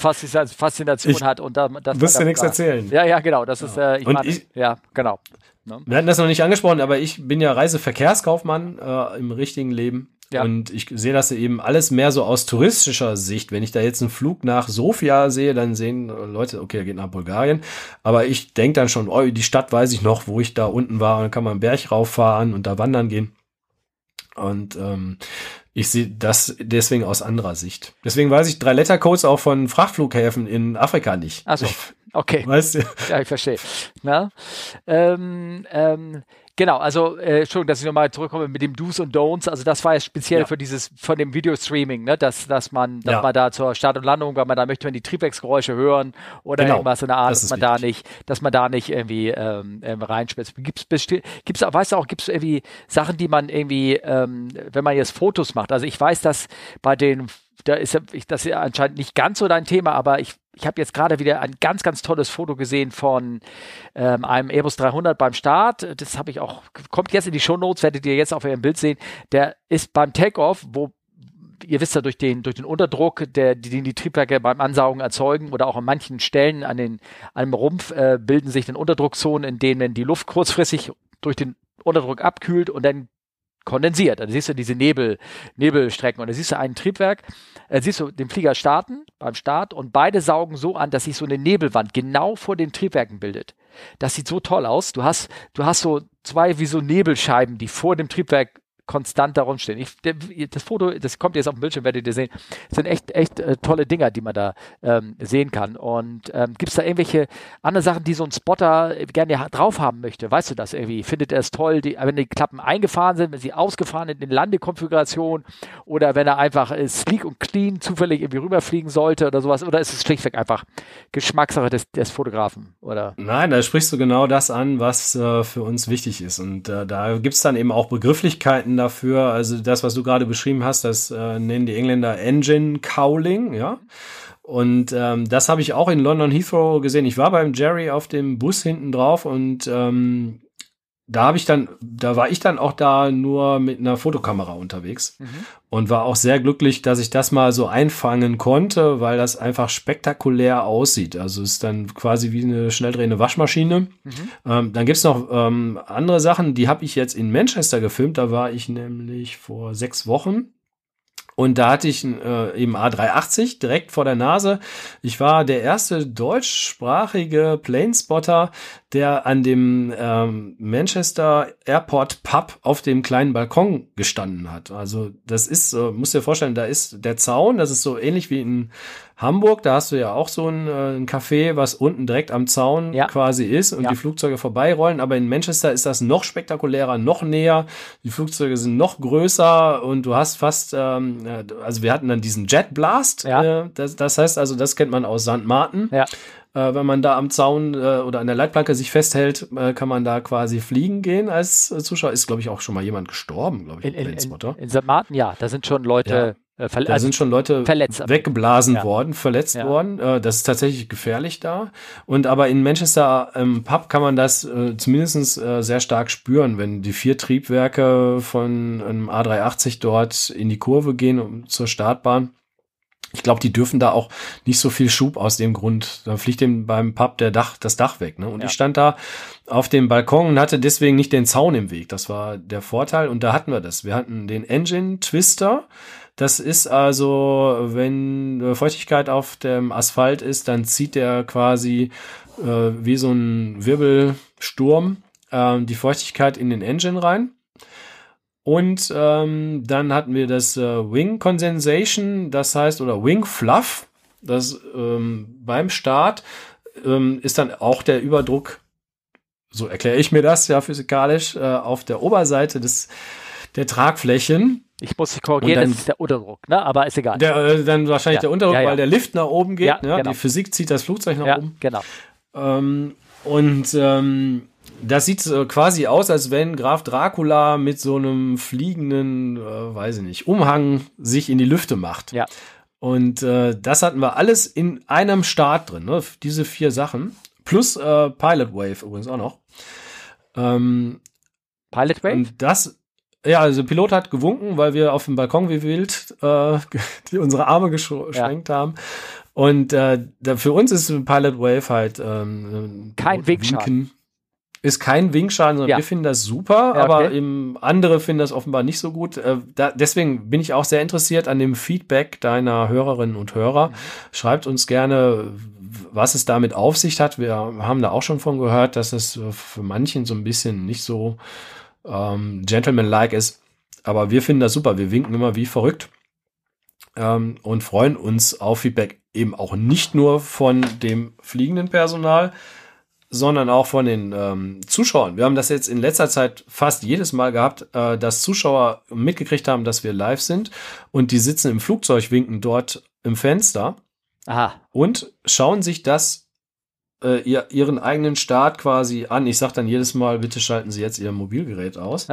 Faszination hat. Und du wirst dir nichts erzählen. Ja, ja, genau. Das ist, genau. Wir hatten das noch nicht angesprochen, aber ich bin ja Reiseverkehrskaufmann im richtigen Leben. Ja. Und ich sehe das eben alles mehr so aus touristischer Sicht. Wenn ich da jetzt einen Flug nach Sofia sehe, dann sehen Leute, okay, er geht nach Bulgarien. Aber ich denke dann schon, oh, die Stadt weiß ich noch, wo ich da unten war. Und dann kann man einen Berg rauffahren und da wandern gehen. Und ich sehe das deswegen aus anderer Sicht. Deswegen weiß ich 3-Letter-Codes auch von Frachtflughäfen in Afrika nicht. Ach so. Okay, weißt du? Ja, ich verstehe. Na? Genau, also Entschuldigung, dass ich nochmal zurückkomme mit dem Do's und Don'ts. Also das war jetzt speziell für dieses, von dem Videostreaming, ne? dass man da zur Start und Landung, weil man da möchte man die Triebwerksgeräusche hören oder irgendwas in der Art, dass man da nicht irgendwie reinspitzt. Gibt's irgendwie Sachen, die man irgendwie, wenn man jetzt Fotos macht. Also ich weiß, dass bei den, das ist anscheinend nicht ganz so dein Thema, aber ich habe jetzt gerade wieder ein ganz, ganz tolles Foto gesehen von einem Airbus 300 beim Start. Das habe ich auch, kommt jetzt in die Shownotes, werdet ihr jetzt auf eurem Bild sehen. Der ist beim Takeoff, wo ihr wisst ja durch den Unterdruck, den die Triebwerke beim Ansaugen erzeugen oder auch an manchen Stellen an dem Rumpf bilden sich dann Unterdruckzonen, in denen die Luft kurzfristig durch den Unterdruck abkühlt und dann kondensiert. Dann siehst du diese Nebelstrecken und dann siehst du ein Triebwerk, siehst du den Flieger starten beim Start und beide saugen so an, dass sich so eine Nebelwand genau vor den Triebwerken bildet. Das sieht so toll aus. Du hast so zwei wie so Nebelscheiben, die vor dem Triebwerk konstant da rumstehen. Das Foto, das kommt jetzt auf dem Bildschirm, werdet ihr sehen, das sind echt tolle Dinger, die man da sehen kann. Und gibt es da irgendwelche anderen Sachen, die so ein Spotter gerne drauf haben möchte? Weißt du das irgendwie? Findet er es toll, wenn die Klappen eingefahren sind, wenn sie ausgefahren sind in Landekonfiguration oder wenn er einfach sleek und clean zufällig irgendwie rüberfliegen sollte oder sowas? Oder ist es schlichtweg einfach Geschmackssache des Fotografen? Oder? Nein, da sprichst du genau das an, was für uns wichtig ist. Und da gibt es dann eben auch Begrifflichkeiten dafür. Also das, was du gerade beschrieben hast, das nennen die Engländer Engine Cowling, ja. Und das habe ich auch in London Heathrow gesehen. Ich war beim Jerry auf dem Bus hinten drauf und da war ich dann auch da nur mit einer Fotokamera unterwegs und war auch sehr glücklich, dass ich das mal so einfangen konnte, weil das einfach spektakulär aussieht. Also es ist dann quasi wie eine schnell drehende Waschmaschine. Dann gibt's noch andere Sachen, die habe ich jetzt in Manchester gefilmt. Da war ich nämlich vor 6 Wochen. Und da hatte ich eben A380 direkt vor der Nase. Ich war der erste deutschsprachige Planespotter, der an dem Manchester Airport Pub auf dem kleinen Balkon gestanden hat. Also das ist, musst dir vorstellen, da ist der Zaun, das ist so ähnlich wie in Hamburg, da hast du ja auch so ein Café, was unten direkt am Zaun quasi ist und die Flugzeuge vorbeirollen, aber in Manchester ist das noch spektakulärer, noch näher, die Flugzeuge sind noch größer und du hast fast, also wir hatten dann diesen Jet Blast, das heißt also, das kennt man aus St. Martin, wenn man da am Zaun oder an der Leitplanke sich festhält, kann man da quasi fliegen gehen als Zuschauer. Ist, glaube ich, auch schon mal jemand gestorben, glaube ich, in St. Martin, da sind schon Leute... Da sind schon Leute verletzt worden. Das ist tatsächlich gefährlich da. Und aber in Manchester Pub kann man das zumindest sehr stark spüren, wenn die 4 Triebwerke von einem A380 dort in die Kurve gehen zur Startbahn. Ich glaube, die dürfen da auch nicht so viel Schub aus dem Grund. Da fliegt dem beim Pub das Dach weg. Ne? Und ich stand da auf dem Balkon und hatte deswegen nicht den Zaun im Weg. Das war der Vorteil. Und da hatten wir das. Wir hatten den Engine Twister. Das ist also, wenn Feuchtigkeit auf dem Asphalt ist, dann zieht der quasi wie so ein Wirbelsturm die Feuchtigkeit in den Engine rein. Und dann hatten wir das Wing Condensation, das heißt, oder Wing Fluff, das beim Start ist dann auch der Überdruck, so erkläre ich mir das ja physikalisch, auf der Oberseite der Tragflächen. Ich muss dich korrigieren, dann, das ist der Unterdruck, ne? Aber ist egal. Dann wahrscheinlich der Unterdruck, weil der Lift nach oben geht. Die Physik zieht das Flugzeug nach oben. Genau. Das sieht quasi aus, als wenn Graf Dracula mit so einem fliegenden, weiß ich nicht, Umhang sich in die Lüfte macht. Ja. Und das hatten wir alles in einem Start drin, ne? Diese 4 Sachen. Plus Pilot Wave übrigens auch noch. Pilot Wave? Und das... Ja, also der Pilot hat gewunken, weil wir auf dem Balkon wie wild unsere Arme geschwenkt haben. Und für uns ist Pilot Wave halt kein Wingschaden. Ist kein Wingschaden, sondern wir finden das super, aber andere finden das offenbar nicht so gut. Deswegen bin ich auch sehr interessiert an dem Feedback deiner Hörerinnen und Hörer. Schreibt uns gerne, was es damit auf sich hat. Wir haben da auch schon von gehört, dass es für manchen so ein bisschen nicht so gentleman-like ist, aber wir finden das super, wir winken immer wie verrückt und freuen uns auf Feedback eben auch nicht nur von dem fliegenden Personal, sondern auch von den Zuschauern. Wir haben das jetzt in letzter Zeit fast jedes Mal gehabt, dass Zuschauer mitgekriegt haben, dass wir live sind und die sitzen im Flugzeug, winken dort im Fenster und schauen sich das ihren eigenen Start quasi an. Ich sage dann jedes Mal, bitte schalten Sie jetzt Ihr Mobilgerät aus.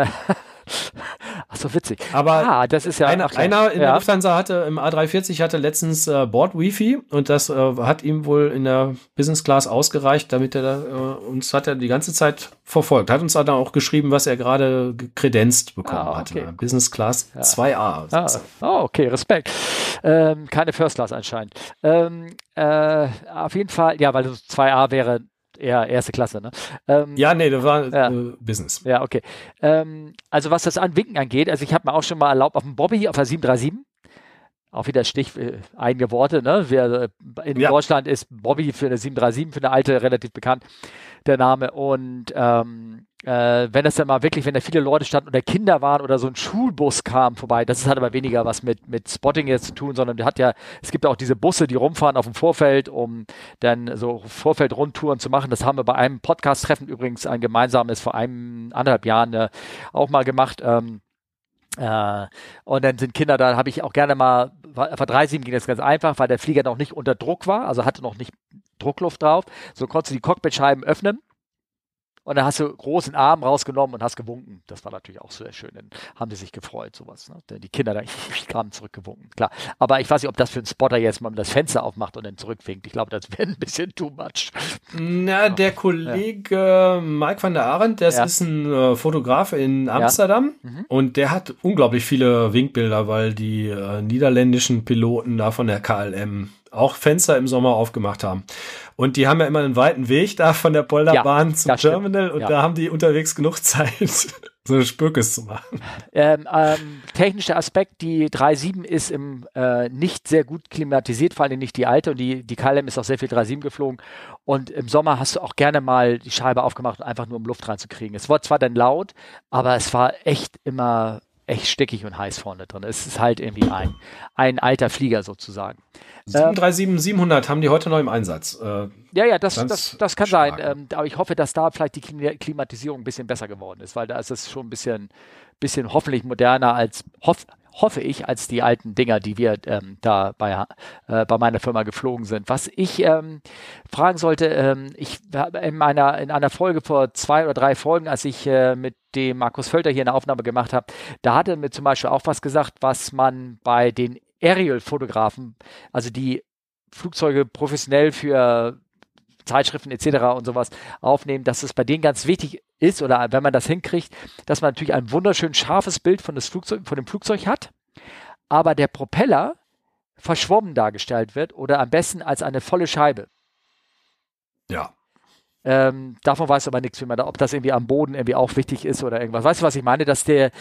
Ach so, witzig. Aber das ist ja einer in der Lufthansa im A340 hatte letztens Bord-Wifi und das hat ihm wohl in der Business Class ausgereicht, damit er uns hat er die ganze Zeit verfolgt. Hat uns dann auch geschrieben, was er gerade kredenzt bekommen hatte. Business Class 2A. Okay, Respekt. Keine First Class anscheinend. Auf jeden Fall, weil 2A wäre eher erste Klasse, ne? Das war Business. Ja, okay. Also was das Anwinken angeht, also ich habe mir auch schon mal erlaubt, auf dem Bobby, auf der 737, auch wieder eigene Worte, ne? In Deutschland ist Bobby für eine 737, für eine alte relativ bekannt, der Name. Und wenn das dann mal wirklich, wenn da viele Leute standen oder Kinder waren oder so ein Schulbus kam vorbei, das hat aber weniger was mit Spotting jetzt zu tun, sondern hat ja, es gibt auch diese Busse, die rumfahren auf dem Vorfeld, um dann so Vorfeldrundtouren zu machen. Das haben wir bei einem Podcast-Treffen übrigens, ein gemeinsames, vor anderthalb Jahren auch mal gemacht. Und dann sind Kinder da, habe ich auch gerne mal, vor 3,7 ging das ganz einfach, weil der Flieger noch nicht unter Druck war, also hatte noch nicht Druckluft drauf. So konntest du die Cockpitscheiben öffnen. Und dann hast du großen Arm rausgenommen und hast gewunken. Das war natürlich auch sehr schön. Dann haben die sich gefreut, sowas. Ne? Die Kinder dann kamen zurückgewunken, klar. Aber ich weiß nicht, ob das für einen Spotter jetzt mal das Fenster aufmacht und dann zurückwinkt. Ich glaube, das wäre ein bisschen too much. Na, der Kollege Mike van der Arendt, der ist ein Fotograf in Amsterdam. Ja. Mhm. Und der hat unglaublich viele Winkbilder, weil die niederländischen Piloten da von der KLM auch Fenster im Sommer aufgemacht haben. Und die haben ja immer einen weiten Weg da von der Polderbahn zum Terminal und da haben die unterwegs genug Zeit, so Spürkes zu machen. Technischer Aspekt, die 3.7 ist im nicht sehr gut klimatisiert, vor allem nicht die alte, und die KLM ist auch sehr viel 3.7 geflogen, und im Sommer hast du auch gerne mal die Scheibe aufgemacht, einfach nur um Luft reinzukriegen. Es war zwar dann laut, aber es war echt immer echt stickig und heiß vorne drin. Es ist halt irgendwie ein alter Flieger sozusagen. 737-700 haben die heute noch im Einsatz. Das kann stark sein. Aber ich hoffe, dass da vielleicht die Klimatisierung ein bisschen besser geworden ist, weil da ist es schon ein bisschen hoffentlich moderner als, hoffe ich, als die alten Dinger, die wir da bei meiner Firma geflogen sind. Was ich fragen sollte, ich habe in einer Folge vor 2 oder 3 Folgen, als ich mit dem Markus Völter hier eine Aufnahme gemacht habe, da hat er mir zum Beispiel auch was gesagt, was man bei den Aerial-Fotografen, also die Flugzeuge professionell für Zeitschriften etc. und sowas aufnehmen, dass es bei denen ganz wichtig ist, oder wenn man das hinkriegt, dass man natürlich ein wunderschön scharfes Bild von dem Flugzeug hat, aber der Propeller verschwommen dargestellt wird oder am besten als eine volle Scheibe. Ja. Davon weiß aber nichts, wie man da, ob das irgendwie am Boden irgendwie auch wichtig ist oder irgendwas. Weißt du, was ich meine? Das ist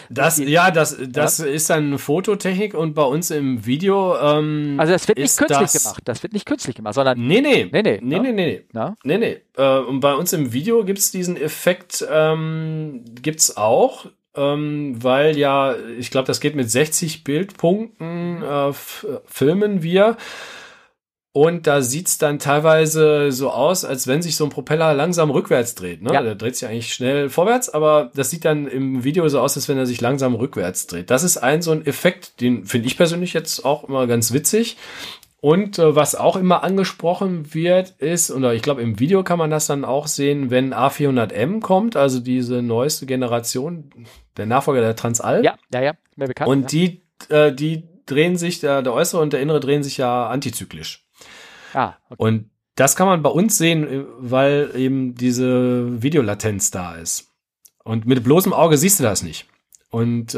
dann eine Fototechnik, und bei uns im Video also das wird nicht künstlich gemacht. Das wird nicht künstlich gemacht, sondern und bei uns im Video gibt's diesen Effekt gibt's auch, weil ja, ich glaube, das geht mit 60 Bildpunkten filmen wir. Und da sieht's dann teilweise so aus, als wenn sich so ein Propeller langsam rückwärts dreht. Ne? Ja. Der dreht sich eigentlich schnell vorwärts, aber das sieht dann im Video so aus, als wenn er sich langsam rückwärts dreht. Das ist so ein Effekt, den finde ich persönlich jetzt auch immer ganz witzig. Und was auch immer angesprochen wird, ist, oder ich glaube, im Video kann man das dann auch sehen, wenn A400M kommt, also diese neueste Generation, der Nachfolger der Transall. Ja, mehr bekannt. Und die drehen sich, der äußere und der innere drehen sich ja antizyklisch. Okay. Und das kann man bei uns sehen, weil eben diese Videolatenz da ist. Und mit bloßem Auge siehst du das nicht. Und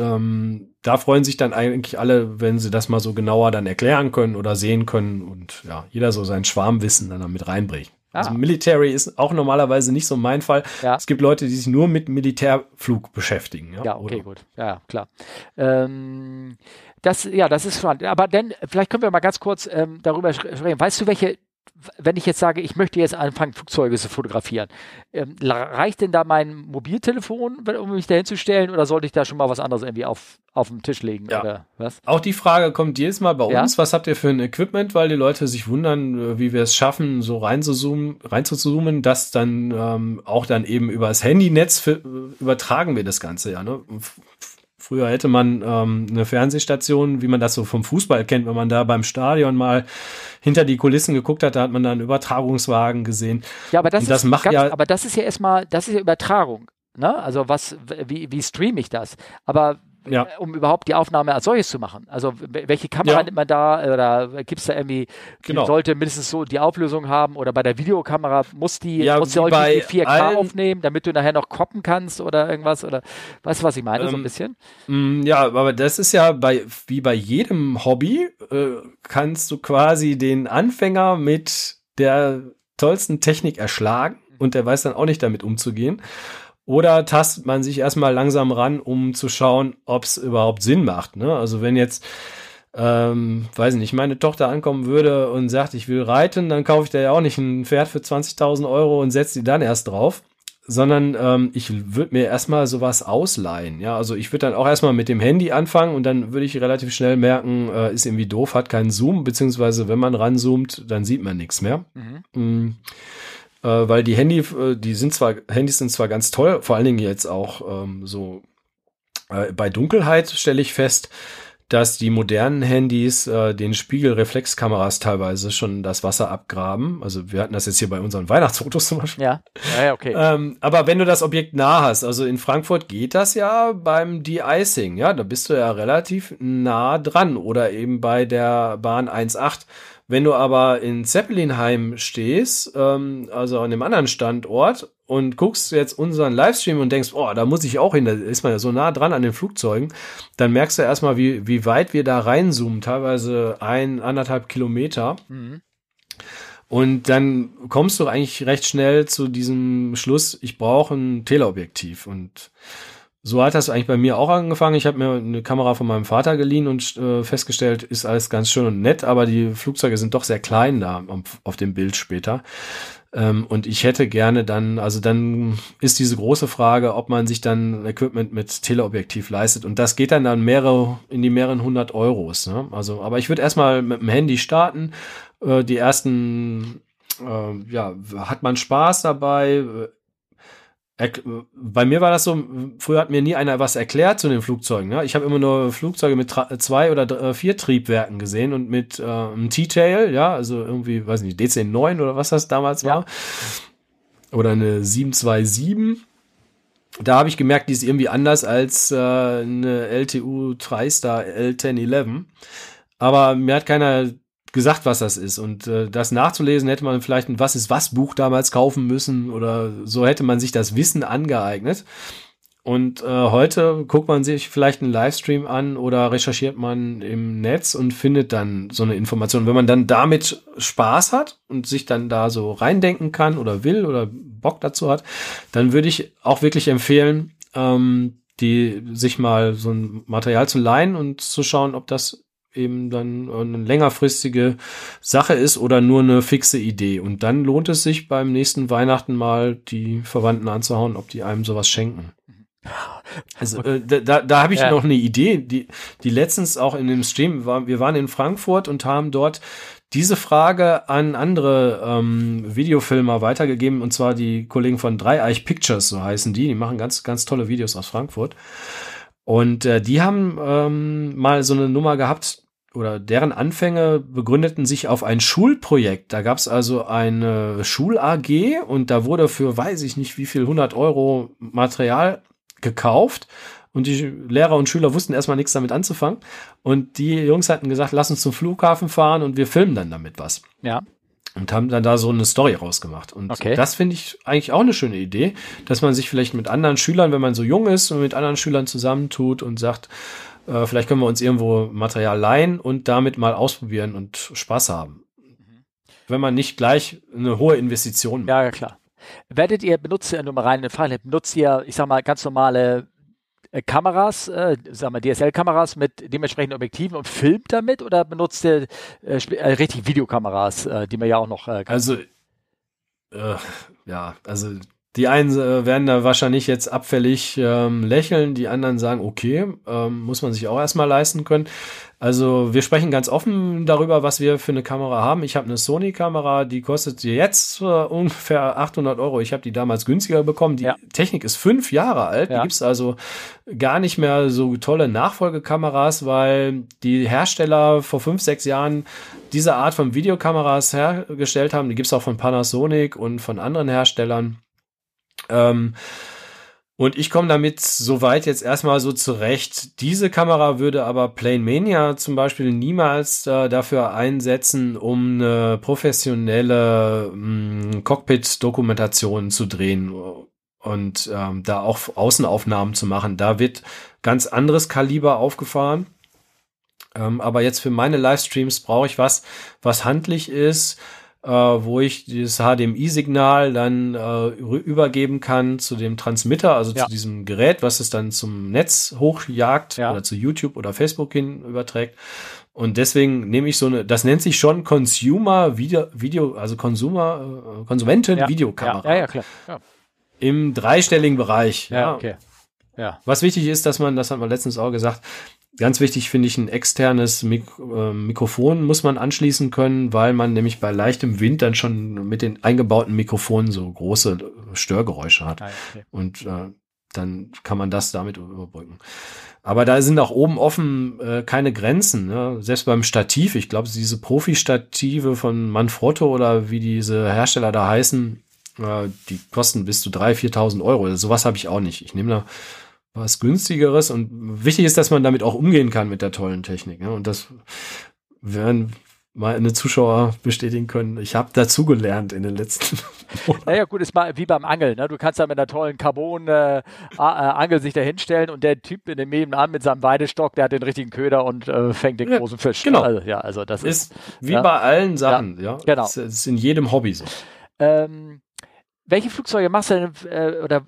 da freuen sich dann eigentlich alle, wenn sie das mal so genauer dann erklären können oder sehen können. Und ja, jeder so sein Schwarmwissen dann damit reinbringt. Also Military ist auch normalerweise nicht so mein Fall. Ja. Es gibt Leute, die sich nur mit Militärflug beschäftigen. Ja, okay, gut. Ja, klar. Das ist spannend. Aber dann, vielleicht können wir mal ganz kurz darüber sprechen. Weißt du, wenn ich jetzt sage, ich möchte jetzt anfangen, Flugzeuge zu fotografieren, reicht denn da mein Mobiltelefon, um mich da hinzustellen, oder sollte ich da schon mal was anderes irgendwie auf den Tisch legen? Ja. Oder was? Auch die Frage kommt jedes Mal bei uns. Was habt ihr für ein Equipment? Weil die Leute sich wundern, wie wir es schaffen, so reinzuzoomen, dass dann auch dann eben über das Handynetz übertragen wir das Ganze. Ja, ne? Früher hätte man eine Fernsehstation, wie man das so vom Fußball kennt, wenn man da beim Stadion mal hinter die Kulissen geguckt hat, da hat man dann einen Übertragungswagen gesehen. Ja, aber das ist ja Übertragung, ne? Also wie streame ich das? Aber um überhaupt die Aufnahme als solches zu machen. Also welche Kamera nimmt man da, oder gibt es da irgendwie, sollte mindestens so die Auflösung haben, oder bei der Videokamera muss die 4K aufnehmen, damit du nachher noch koppen kannst oder irgendwas, oder weißt du, was ich meine, so ein bisschen? Ja, aber das ist ja wie bei jedem Hobby, kannst du quasi den Anfänger mit der tollsten Technik erschlagen und der weiß dann auch nicht damit umzugehen. Oder tastet man sich erstmal langsam ran, um zu schauen, ob es überhaupt Sinn macht. Ne? Also wenn jetzt, weiß nicht, meine Tochter ankommen würde und sagt, ich will reiten, dann kaufe ich da ja auch nicht ein Pferd für 20.000 € und setze die dann erst drauf. sondern ich würde mir erstmal sowas ausleihen. Ja, also ich würde dann auch erstmal mit dem Handy anfangen und dann würde ich relativ schnell merken, ist irgendwie doof, hat keinen Zoom, beziehungsweise wenn man ranzoomt, dann sieht man nichts mehr. Mhm. Weil die Handys sind zwar ganz toll, vor allen Dingen jetzt auch bei Dunkelheit stelle ich fest, dass die modernen Handys den Spiegelreflexkameras teilweise schon das Wasser abgraben. Also wir hatten das jetzt hier bei unseren Weihnachtsfotos zum Beispiel. Ja, okay. Aber wenn du das Objekt nah hast, also in Frankfurt geht das ja beim De-Icing, ja, da bist du ja relativ nah dran oder eben bei der Bahn 1.8. Wenn du aber in Zeppelinheim stehst, also an einem anderen Standort und guckst jetzt unseren Livestream und denkst, oh, da muss ich auch hin, da ist man ja so nah dran an den Flugzeugen, dann merkst du erstmal, wie weit wir da reinzoomen, teilweise 1,5 Kilometer. Mhm. Und dann kommst du eigentlich recht schnell zu diesem Schluss, ich brauche ein Teleobjektiv. Und so hat das eigentlich bei mir auch angefangen. Ich habe mir eine Kamera von meinem Vater geliehen und festgestellt, ist alles ganz schön und nett, aber die Flugzeuge sind doch sehr klein da auf dem Bild später. Und ich hätte gerne dann ist diese große Frage, ob man sich dann Equipment mit Teleobjektiv leistet. Und das geht dann in die mehreren 100 Euros. Ne? Also, aber ich würde erstmal mit dem Handy starten, die ersten, hat man Spaß dabei. Bei mir war das so, früher hat mir nie einer was erklärt zu den Flugzeugen. Ne? Ich habe immer nur Flugzeuge mit 2 oder 4 Triebwerken gesehen und mit einem T-Tail, ja, also irgendwie, weiß nicht, DC-9 oder was das damals war. Oder eine 727. Da habe ich gemerkt, die ist irgendwie anders als eine LTU 3-Star L1011. Aber mir hat keiner gesagt, was das ist. Und das nachzulesen, hätte man vielleicht ein Was-ist-was-Buch damals kaufen müssen oder so hätte man sich das Wissen angeeignet. Und heute guckt man sich vielleicht einen Livestream an oder recherchiert man im Netz und findet dann so eine Information. Wenn man dann damit Spaß hat und sich dann da so reindenken kann oder will oder Bock dazu hat, dann würde ich auch wirklich empfehlen, sich mal so ein Material zu leihen und zu schauen, ob das eben dann eine längerfristige Sache ist oder nur eine fixe Idee. Und dann lohnt es sich beim nächsten Weihnachten mal die Verwandten anzuhauen, ob die einem sowas schenken. Also da habe ich noch eine Idee, die letztens auch in dem Stream war. Wir waren in Frankfurt und haben dort diese Frage an andere Videofilmer weitergegeben, und zwar die Kollegen von Dreieich Pictures, so heißen die. Die machen ganz, ganz tolle Videos aus Frankfurt. Und die haben mal so eine Nummer gehabt, oder deren Anfänge begründeten sich auf ein Schulprojekt. Da gab es also eine Schul-AG und da wurde für, weiß ich nicht wie viel, 100 Euro Material gekauft. Und die Lehrer und Schüler wussten erstmal nichts damit anzufangen. Und die Jungs hatten gesagt, lass uns zum Flughafen fahren und wir filmen dann damit was. Ja. Und haben dann da so eine Story rausgemacht. Und das finde ich eigentlich auch eine schöne Idee, dass man sich vielleicht mit anderen Schülern, wenn man so jung ist, und mit anderen Schülern zusammentut und sagt, vielleicht können wir uns irgendwo Material leihen und damit mal ausprobieren und Spaß haben. Wenn man nicht gleich eine hohe Investition macht. Ja, klar. Benutzt ihr, ich sag mal, ganz normale Kameras, DSL-Kameras mit dementsprechenden Objektiven und filmt damit, oder benutzt ihr richtig Videokameras, die man ja auch noch kann? Also die einen werden da wahrscheinlich jetzt abfällig lächeln, die anderen sagen, okay, muss man sich auch erstmal leisten können. Also wir sprechen ganz offen darüber, was wir für eine Kamera haben. Ich habe eine Sony-Kamera, die kostet jetzt ungefähr 800 Euro. Ich habe die damals günstiger bekommen. Die Technik ist 5 Jahre alt. Ja. Die gibt es also gar nicht mehr so tolle Nachfolgekameras, weil die Hersteller vor 5, 6 Jahren diese Art von Videokameras hergestellt haben. Die gibt es auch von Panasonic und von anderen Herstellern. Und ich komme damit soweit jetzt erstmal so zurecht. Diese Kamera würde aber PlaneMania zum Beispiel niemals dafür einsetzen, um eine professionelle Cockpit-Dokumentation zu drehen und da auch Außenaufnahmen zu machen. Da wird ganz anderes Kaliber aufgefahren. Aber jetzt für meine Livestreams brauche ich was handlich ist, wo ich dieses HDMI-Signal dann übergeben kann zu dem Transmitter, also zu diesem Gerät, was es dann zum Netz hochjagt oder zu YouTube oder Facebook hin überträgt. Und deswegen nehme ich so eine, das nennt sich schon Consumer-Video, also Konsumenten-Videokamera. Ja, klar. Ja. im dreistelligen Bereich. Ja, ja. Okay. Ja. Was wichtig ist, dass man, das hat man letztens auch gesagt, ganz wichtig finde ich, ein externes Mikrofon muss man anschließen können, weil man nämlich bei leichtem Wind dann schon mit den eingebauten Mikrofonen so große Störgeräusche hat. Okay. Und dann kann man das damit überbrücken. Aber da sind auch oben offen keine Grenzen, ne? Selbst beim Stativ, ich glaube, diese Profi-Stative von Manfrotto oder wie diese Hersteller da heißen, die kosten bis zu 3.000, 4.000 Euro. Sowas habe ich auch nicht. Ich nehme da was Günstigeres. Und wichtig ist, dass man damit auch umgehen kann mit der tollen Technik. Ne? Und das werden meine Zuschauer bestätigen können. Ich habe dazugelernt in den letzten Monaten. Naja gut, ist mal wie beim Angeln. Ne? Du kannst da mit einer tollen Carbon-Angel sich da hinstellen und der Typ in dem nebenan mit seinem Weidestock, der hat den richtigen Köder und fängt den großen Fisch. Genau. Also das ist wie bei allen Sachen. Ja, ja. Genau. Das ist in jedem Hobby so. Welche Flugzeuge machst du denn, oder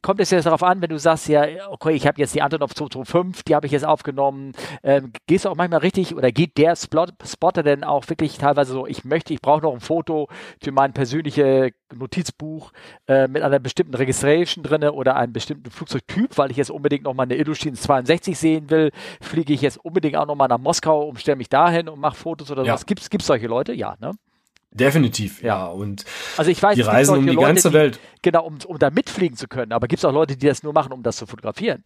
kommt es jetzt darauf an, wenn du sagst, ja, okay, ich habe jetzt die Antonov 225, die habe ich jetzt aufgenommen, gehst du auch manchmal richtig, oder geht der Spotter denn auch wirklich teilweise so, ich brauche noch ein Foto für mein persönliches Notizbuch mit einer bestimmten Registration drin oder einem bestimmten Flugzeugtyp, weil ich jetzt unbedingt nochmal eine Ilyushin 62 sehen will, fliege ich jetzt unbedingt auch nochmal nach Moskau und stelle mich dahin und mache Fotos oder sowas. Ja. Gibt's solche Leute? Ja, ne? Definitiv, ja. Und also ich weiß, die reisen um die Leute, ganze Welt. Genau, um da mitfliegen zu können. Aber gibt es auch Leute, die das nur machen, um das zu fotografieren?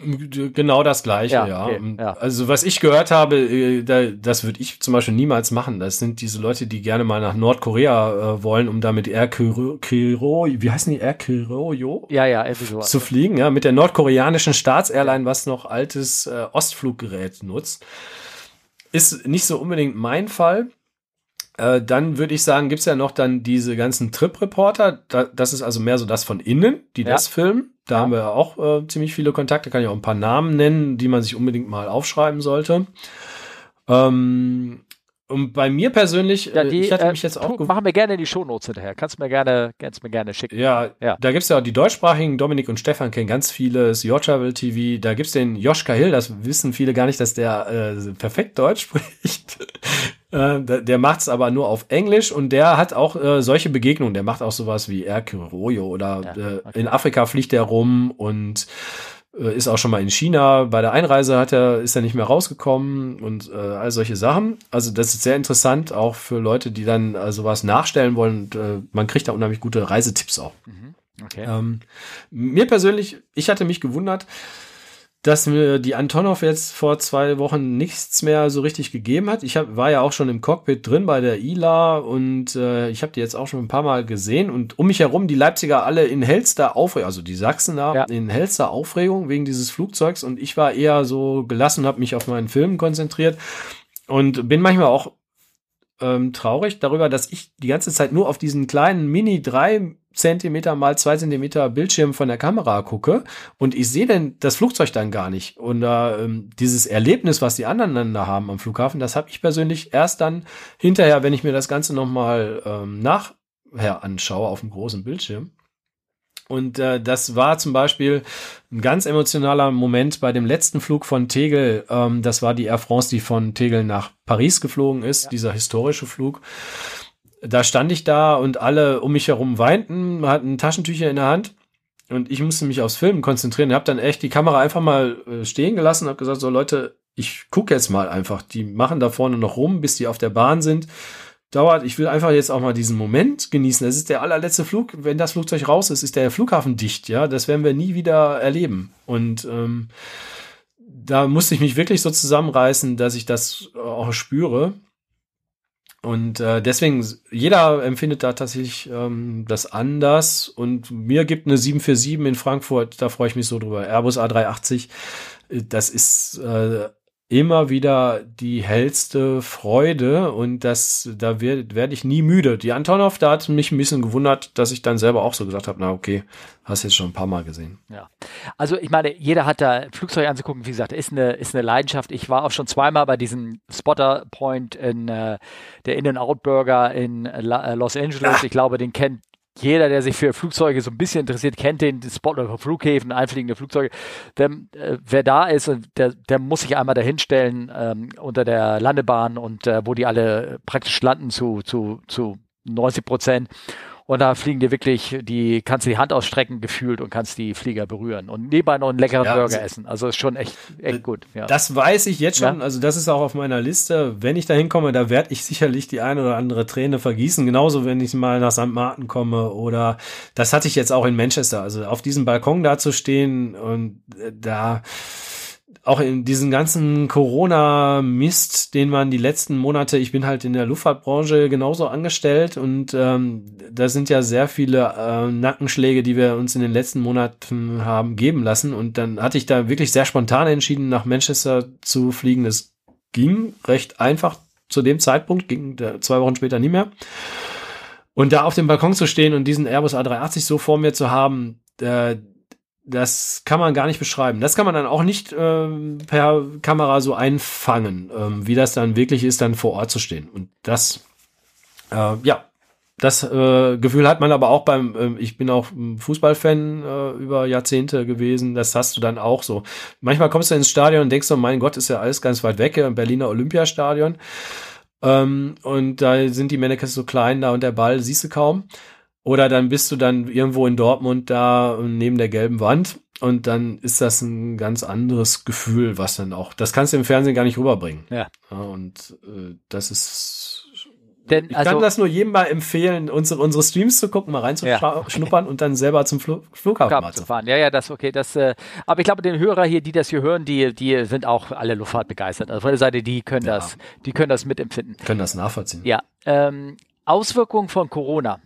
Genau das Gleiche, ja. Okay, ja. Also was ich gehört habe, das würde ich zum Beispiel niemals machen. Das sind diese Leute, die gerne mal nach Nordkorea wollen, um da mit Air Kyro, wie heißen die? Air Kyro, zu fliegen, ja, mit der nordkoreanischen Staatsairline, was noch altes Ostfluggerät nutzt. Ist nicht so unbedingt mein Fall. Dann würde ich sagen, gibt es ja noch dann diese ganzen Trip-Reporter. Das ist also mehr so das von innen, die das filmen. Da haben wir auch ziemlich viele Kontakte. Kann ich auch ein paar Namen nennen, die man sich unbedingt mal aufschreiben sollte. Und bei mir persönlich, ich hatte mich jetzt auch... Machen wir gerne die Shownotes hinterher. Kannst mir gerne schicken. Ja, da gibt es ja auch die deutschsprachigen, Dominik und Stefan kennen ganz viele, Your Travel TV, da gibt es den Joschka Hill, das wissen viele gar nicht, dass der perfekt Deutsch spricht. Der macht es aber nur auf Englisch und der hat auch solche Begegnungen. Der macht auch sowas wie Air Kyro oder in Afrika fliegt er rum und ist auch schon mal in China. Bei der Einreise ist er nicht mehr rausgekommen und all solche Sachen. Also das ist sehr interessant, auch für Leute, die dann sowas nachstellen wollen. Und, man kriegt da unheimlich gute Reisetipps auch. Okay. Mir persönlich, ich hatte mich gewundert, dass mir die Antonov jetzt vor 2 Wochen nichts mehr so richtig gegeben hat. Ich war ja auch schon im Cockpit drin bei der ILA und ich habe die jetzt auch schon ein paar Mal gesehen und um mich herum die Leipziger alle in hellster Aufregung, also die Sachsen da in hellster Aufregung wegen dieses Flugzeugs und ich war eher so gelassen, habe mich auf meinen Film konzentriert und bin manchmal auch traurig darüber, dass ich die ganze Zeit nur auf diesen kleinen Mini 3 cm mal 2 cm Bildschirm von der Kamera gucke und ich sehe denn das Flugzeug dann gar nicht. Und dieses Erlebnis, was die anderen dann da haben am Flughafen, das habe ich persönlich erst dann hinterher, wenn ich mir das Ganze nochmal nachher anschaue auf dem großen Bildschirm. Und das war zum Beispiel ein ganz emotionaler Moment bei dem letzten Flug von Tegel. Das war die Air France, die von Tegel nach Paris geflogen ist, dieser historische Flug. Da stand ich da und alle um mich herum weinten, hatten Taschentücher in der Hand und ich musste mich aufs Filmen konzentrieren. Ich habe dann echt die Kamera einfach mal stehen gelassen und habe gesagt, so Leute, ich gucke jetzt mal einfach. Die machen da vorne noch rum, bis die auf der Bahn sind. Ich will einfach jetzt auch mal diesen Moment genießen. Das ist der allerletzte Flug. Wenn das Flugzeug raus ist, ist der Flughafen dicht. Ja, das werden wir nie wieder erleben. Und da musste ich mich wirklich so zusammenreißen, dass ich das auch spüre. Und deswegen, jeder empfindet da tatsächlich das anders und mir gibt eine 747 in Frankfurt, da freue ich mich so drüber, Airbus A380, das ist immer wieder die hellste Freude und da werde ich nie müde. Die Antonov, da hat mich ein bisschen gewundert, dass ich dann selber auch so gesagt habe, na okay, hast jetzt schon ein paar Mal gesehen. Ja, also ich meine, jeder hat da Flugzeuge anzugucken, wie gesagt, ist eine Leidenschaft. Ich war auch schon zweimal bei diesem Spotter Point in der In-N-Out Burger in Los Angeles. Ach. Ich glaube, den kennt jeder, der sich für Flugzeuge so ein bisschen interessiert, kennt den Spotter von Flughäfen, einfliegende Flugzeuge. Wer da ist, der muss sich einmal dahinstellen unter der Landebahn und wo die alle praktisch landen zu 90%. Und da fliegen dir wirklich, die kannst du die Hand ausstrecken gefühlt und kannst die Flieger berühren und nebenbei noch einen leckeren Burger essen. Also ist schon echt gut. Ja. Das weiß ich jetzt schon. Ja? Also das ist auch auf meiner Liste. Wenn ich da hinkomme, da werde ich sicherlich die eine oder andere Träne vergießen. Genauso, wenn ich mal nach St. Martin komme oder das hatte ich jetzt auch in Manchester. Also auf diesem Balkon da zu stehen und da auch in diesen ganzen Corona-Mist, den man die letzten Monate, ich bin halt in der Luftfahrtbranche genauso angestellt und da sind ja sehr viele Nackenschläge, die wir uns in den letzten Monaten haben geben lassen und dann hatte ich da wirklich sehr spontan entschieden, nach Manchester zu fliegen. Das ging recht einfach zu dem Zeitpunkt, ging 2 Wochen später nie mehr. Und da auf dem Balkon zu stehen und diesen Airbus A380 so vor mir zu haben, das kann man gar nicht beschreiben. Das kann man dann auch nicht per Kamera so einfangen, wie das dann wirklich ist, dann vor Ort zu stehen. Und das, das Gefühl hat man aber auch beim, ich bin auch Fußballfan über Jahrzehnte gewesen, das hast du dann auch so. Manchmal kommst du ins Stadion und denkst so, mein Gott, ist ja alles ganz weit weg, im Berliner Olympiastadion. Und da sind die Mannequins so klein da und der Ball siehst du kaum. Oder dann bist du dann irgendwo in Dortmund da neben der gelben Wand und dann ist das ein ganz anderes Gefühl, was dann auch, das kannst du im Fernsehen gar nicht rüberbringen. Ja. Und das ist, ich kann das nur jedem mal empfehlen, unsere Streams zu gucken, mal reinzuschnuppern und dann selber zum Flughafen mal zu fahren. Ja, das okay. Aber ich glaube, den Hörer hier, die das hier hören, die sind auch alle Luftfahrt begeistert. Also von der Seite, die können das mitempfinden. Können das nachvollziehen. Ja. Auswirkungen von Corona.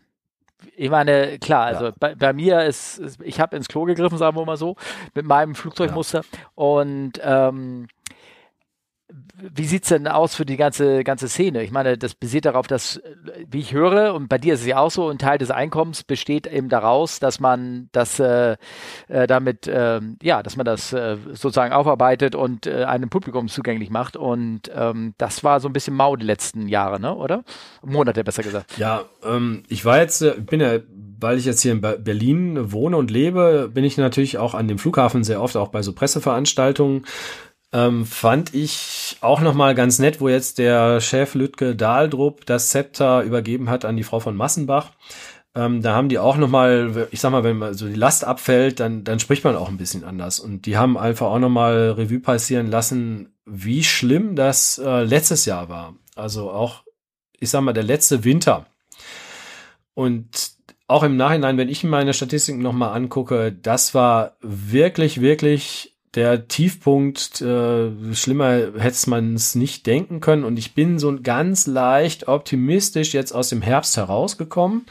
Ich meine, klar, also bei mir ist, ich habe ins Klo gegriffen, sagen wir mal so, mit meinem Flugzeugmuster. Ja. Und wie sieht es denn aus für die ganze Szene? Ich meine, das basiert darauf, dass, wie ich höre, und bei dir ist es ja auch so, ein Teil des Einkommens besteht eben daraus, dass man das sozusagen aufarbeitet und einem Publikum zugänglich macht. Und das war so ein bisschen mau die letzten Jahre, ne? Oder? Monate besser gesagt. Ja, weil ich jetzt hier in Berlin wohne und lebe, bin ich natürlich auch an dem Flughafen sehr oft, auch bei so Presseveranstaltungen. Fand ich auch nochmal ganz nett, wo jetzt der Chef Lütke Dahldrup das Zepter übergeben hat an die Frau von Massenbach. Da haben die auch nochmal, ich sag mal, wenn so die Last abfällt, dann spricht man auch ein bisschen anders. Und die haben einfach auch nochmal Revue passieren lassen, wie schlimm das letztes Jahr war. Also auch, ich sag mal, der letzte Winter. Und auch im Nachhinein, wenn ich meine Statistiken nochmal angucke, das war wirklich, wirklich der Tiefpunkt, schlimmer hätte man es nicht denken können. Und ich bin so ganz leicht optimistisch jetzt aus dem Herbst herausgekommen,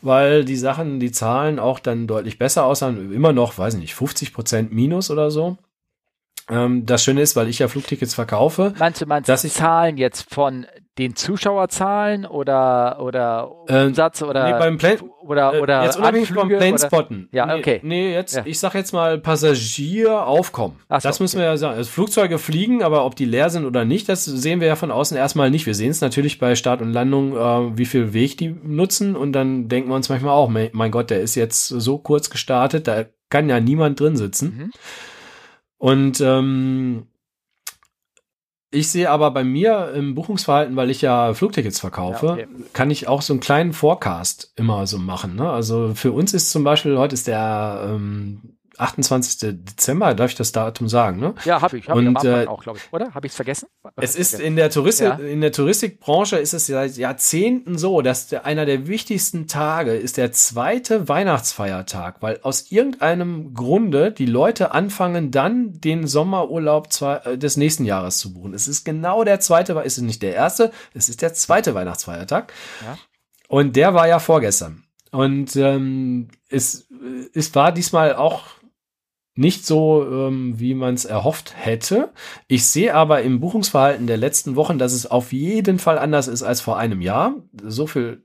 weil die Zahlen auch dann deutlich besser aussahen. Immer noch, weiß ich nicht, 50% minus oder so. Das Schöne ist, weil ich ja Flugtickets verkaufe. Meinst du die Zahlen jetzt von den Zuschauerzahlen oder Umsatz oder nee, beim oder jetzt unabhängig vom Planespotten. Ja, okay. Nee, jetzt ja. Ich sag jetzt mal Passagieraufkommen. Ach so, das müssen wir ja sagen. Also Flugzeuge fliegen, aber ob die leer sind oder nicht, das sehen wir ja von außen erstmal nicht. Wir sehen es natürlich bei Start und Landung, wie viel Weg die nutzen und dann denken wir uns manchmal auch, mein Gott, der ist jetzt so kurz gestartet, da kann ja niemand drin sitzen. Mhm. Und ich sehe aber bei mir im Buchungsverhalten, weil ich ja Flugtickets verkaufe, kann ich auch so einen kleinen Forecast immer so machen. Ne? Also für uns ist zum Beispiel, heute ist der 28. Dezember, darf ich das Datum sagen? Ne? Ja, habe ich auch, glaube ich. Oder? Habe ich es vergessen? Es ist in der Touristikbranche ist es seit Jahrzehnten so, dass einer der wichtigsten Tage ist der zweite Weihnachtsfeiertag, weil aus irgendeinem Grunde die Leute anfangen, dann den Sommerurlaub des nächsten Jahres zu buchen. Es ist genau der zweite, ist es nicht der erste, es ist der zweite Weihnachtsfeiertag. Ja. Und der war ja vorgestern. Und es war diesmal auch nicht so, wie man es erhofft hätte. Ich sehe aber im Buchungsverhalten der letzten Wochen, dass es auf jeden Fall anders ist als vor einem Jahr. So viel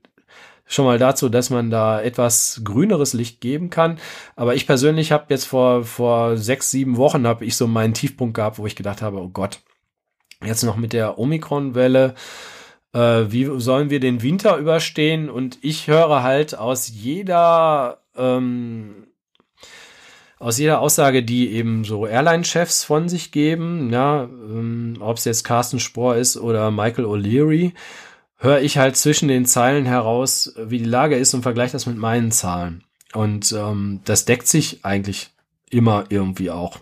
schon mal dazu, dass man da etwas grüneres Licht geben kann. Aber ich persönlich habe jetzt vor 6, 7 Wochen habe ich so meinen Tiefpunkt gehabt, wo ich gedacht habe, oh Gott, jetzt noch mit der Omikron-Welle. Wie sollen wir den Winter überstehen? Und ich höre halt aus jeder Aussage, die eben so Airline-Chefs von sich geben, ob es jetzt Carsten Spohr ist oder Michael O'Leary, höre ich halt zwischen den Zeilen heraus, wie die Lage ist und vergleiche das mit meinen Zahlen. Und das deckt sich eigentlich immer irgendwie auch,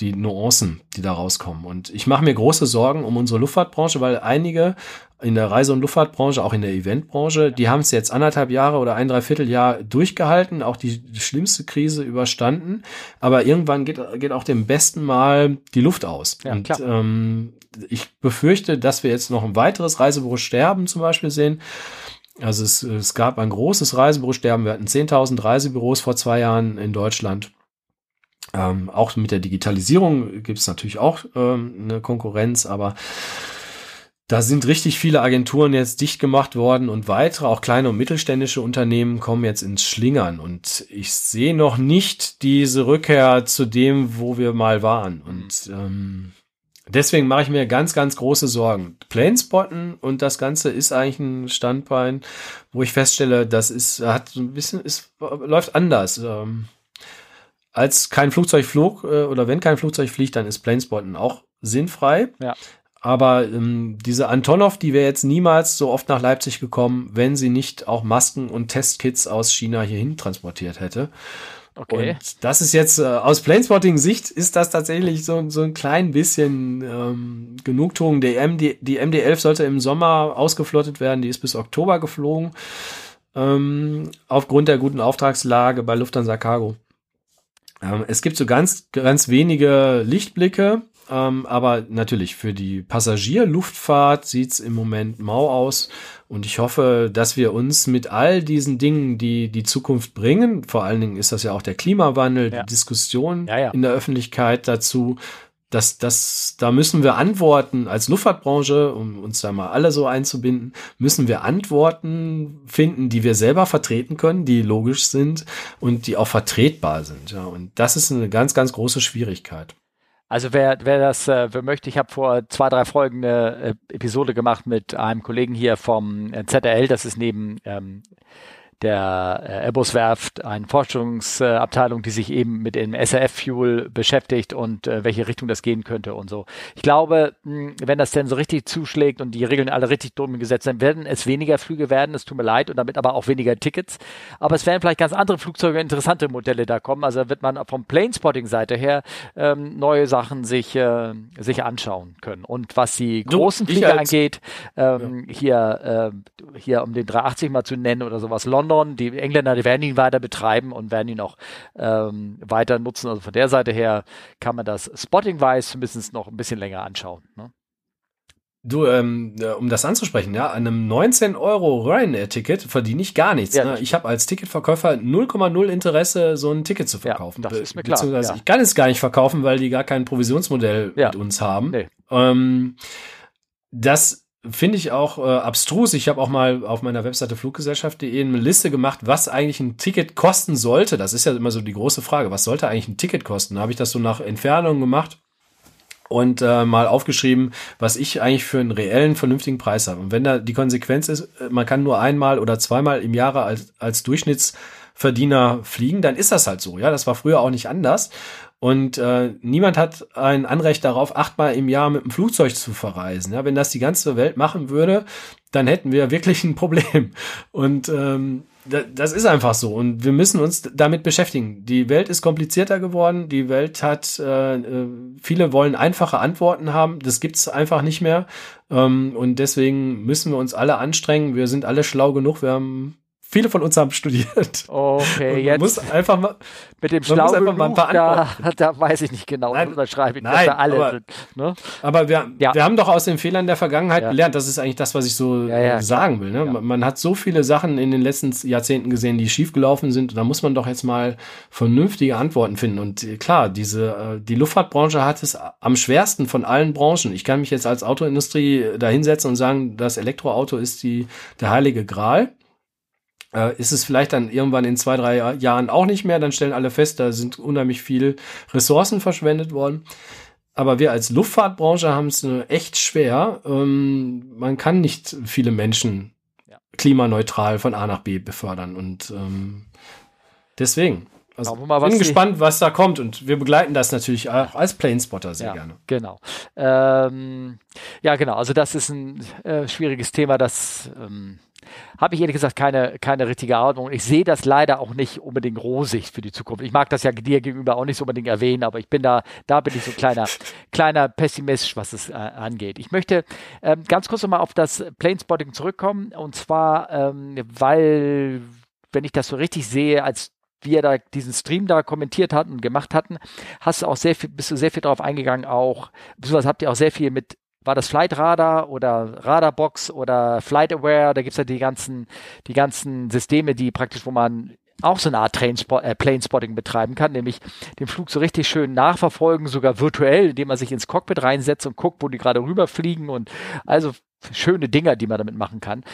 die Nuancen, die da rauskommen. Und ich mache mir große Sorgen um unsere Luftfahrtbranche, weil einige in der Reise- und Luftfahrtbranche, auch in der Eventbranche, die haben es jetzt 1,5 Jahre oder 1 Dreivierteljahr durchgehalten, auch die schlimmste Krise überstanden. Aber irgendwann geht auch dem Besten mal die Luft aus. Ja, und ich befürchte, dass wir jetzt noch ein weiteres Reisebüro-Sterben zum Beispiel sehen. Also es gab ein großes Reisebüro-Sterben. Wir hatten 10.000 Reisebüros vor 2 Jahren in Deutschland. Auch mit der Digitalisierung gibt es natürlich auch eine Konkurrenz, aber da sind richtig viele Agenturen jetzt dicht gemacht worden und weitere, auch kleine und mittelständische Unternehmen kommen jetzt ins Schlingern und ich sehe noch nicht diese Rückkehr zu dem, wo wir mal waren und deswegen mache ich mir ganz, ganz große Sorgen. Planespotten und das Ganze ist eigentlich ein Standbein, wo ich feststelle, das ist, hat ein bisschen, es läuft anders. Als kein Flugzeug flog oder wenn kein Flugzeug fliegt, dann ist Planespotten auch sinnfrei. Ja. Aber diese Antonov, die wäre jetzt niemals so oft nach Leipzig gekommen, wenn sie nicht auch Masken und Testkits aus China hierhin transportiert hätte. Okay. Und das ist jetzt aus Planespotting-Sicht ist das tatsächlich so ein klein bisschen Genugtuung. Die MD-11 sollte im Sommer ausgeflottet werden. Die ist bis Oktober geflogen aufgrund der guten Auftragslage bei Lufthansa Cargo. Es gibt so ganz, ganz wenige Lichtblicke, aber natürlich für die Passagierluftfahrt sieht's im Moment mau aus und ich hoffe, dass wir uns mit all diesen Dingen, die die Zukunft bringen, vor allen Dingen ist das ja auch der Klimawandel, ja, die Diskussion in der Öffentlichkeit dazu, da müssen wir antworten als Luftfahrtbranche, um uns da mal alle so einzubinden, müssen wir Antworten finden, die wir selber vertreten können, die logisch sind und die auch vertretbar sind. Ja, und das ist eine ganz, ganz große Schwierigkeit. Also wer möchte, ich habe vor 2, 3 Folgen eine Episode gemacht mit einem Kollegen hier vom ZRL, das ist neben der Airbus-Werft eine Forschungsabteilung, die sich eben mit dem SAF-Fuel beschäftigt und welche Richtung das gehen könnte und so. Ich glaube, wenn das denn so richtig zuschlägt und die Regeln alle richtig dumm gesetzt sind, werden es weniger Flüge werden, es tut mir leid, und damit aber auch weniger Tickets. Aber es werden vielleicht ganz andere Flugzeuge, interessante Modelle da kommen. Also wird man vom Planespotting-Seite her neue Sachen sich anschauen können. Und was die großen Flieger angeht, hier um den 380 mal zu nennen oder sowas, die Engländer, die werden ihn weiter betreiben und werden ihn auch weiter nutzen. Also von der Seite her kann man das Spotting-wise zumindest noch ein bisschen länger anschauen. Ne? Du, um das anzusprechen, ja, an einem 19 € Ryanair-Ticket verdiene ich gar nichts. Ja, ne? Ich habe als Ticketverkäufer 0,0 Interesse, so ein Ticket zu verkaufen. Ja, das ist mir klar. Beziehungsweise ich kann es gar nicht verkaufen, weil die gar kein Provisionsmodell mit uns haben. Nee. Das finde ich auch abstrus. Ich habe auch mal auf meiner Webseite fluggesellschaft.de eine Liste gemacht, was eigentlich ein Ticket kosten sollte. Das ist ja immer so die große Frage. Was sollte eigentlich ein Ticket kosten? Da habe ich das so nach Entfernung gemacht und mal aufgeschrieben, was ich eigentlich für einen reellen, vernünftigen Preis habe. Und wenn da die Konsequenz ist, man kann nur einmal oder zweimal im Jahre als Durchschnittsverdiener fliegen, dann ist das halt so. Ja, das war früher auch nicht anders. Und niemand hat ein Anrecht darauf, 8-mal im Jahr mit dem Flugzeug zu verreisen. Ja, wenn das die ganze Welt machen würde, dann hätten wir wirklich ein Problem. Und das ist einfach so. Und wir müssen uns damit beschäftigen. Die Welt ist komplizierter geworden. Die Welt hat, viele wollen einfache Antworten haben. Das gibt's einfach nicht mehr. Und deswegen müssen wir uns alle anstrengen. Wir sind alle schlau genug. Viele von uns haben studiert. Okay, und jetzt muss einfach mal mit dem Schlau genug, ein paar da weiß ich nicht genau, da schreibe ich das alles. Aber, ne? Aber wir haben doch aus den Fehlern der Vergangenheit gelernt. Das ist eigentlich das, was ich so sagen will. Ne? Ja. Man hat so viele Sachen in den letzten Jahrzehnten gesehen, die schiefgelaufen sind. Und da muss man doch jetzt mal vernünftige Antworten finden. Und klar, die Luftfahrtbranche hat es am schwersten von allen Branchen. Ich kann mich jetzt als Autoindustrie da hinsetzen und sagen, das Elektroauto ist der heilige Gral. Ist es vielleicht dann irgendwann in 2, 3 Jahren auch nicht mehr, dann stellen alle fest, da sind unheimlich viel Ressourcen verschwendet worden. Aber wir als Luftfahrtbranche haben es echt schwer. Man kann nicht viele Menschen klimaneutral von A nach B befördern und deswegen. Also bin gespannt, was da kommt, und wir begleiten das natürlich auch als Planespotter sehr gerne. Genau. Ja, genau. Also das ist ein schwieriges Thema. Das habe ich ehrlich gesagt keine richtige Ordnung. Ich sehe das leider auch nicht unbedingt rosig für die Zukunft. Ich mag das ja dir gegenüber auch nicht so unbedingt erwähnen, aber ich bin da bin ich so ein kleiner Pessimist, was es angeht. Ich möchte ganz kurz nochmal auf das Planespotting zurückkommen, und zwar, weil, wenn ich das so richtig sehe, als wir da diesen Stream da kommentiert hatten und gemacht hatten, bist du sehr viel darauf eingegangen auch, beziehungsweise habt ihr auch sehr viel mit, war das Flightradar oder Radarbox oder FlightAware, da gibt es ja die ganzen Systeme, die praktisch, wo man auch so eine Art Planespotting betreiben kann, nämlich den Flug so richtig schön nachverfolgen, sogar virtuell, indem man sich ins Cockpit reinsetzt und guckt, wo die gerade rüberfliegen, und also schöne Dinger, die man damit machen kann.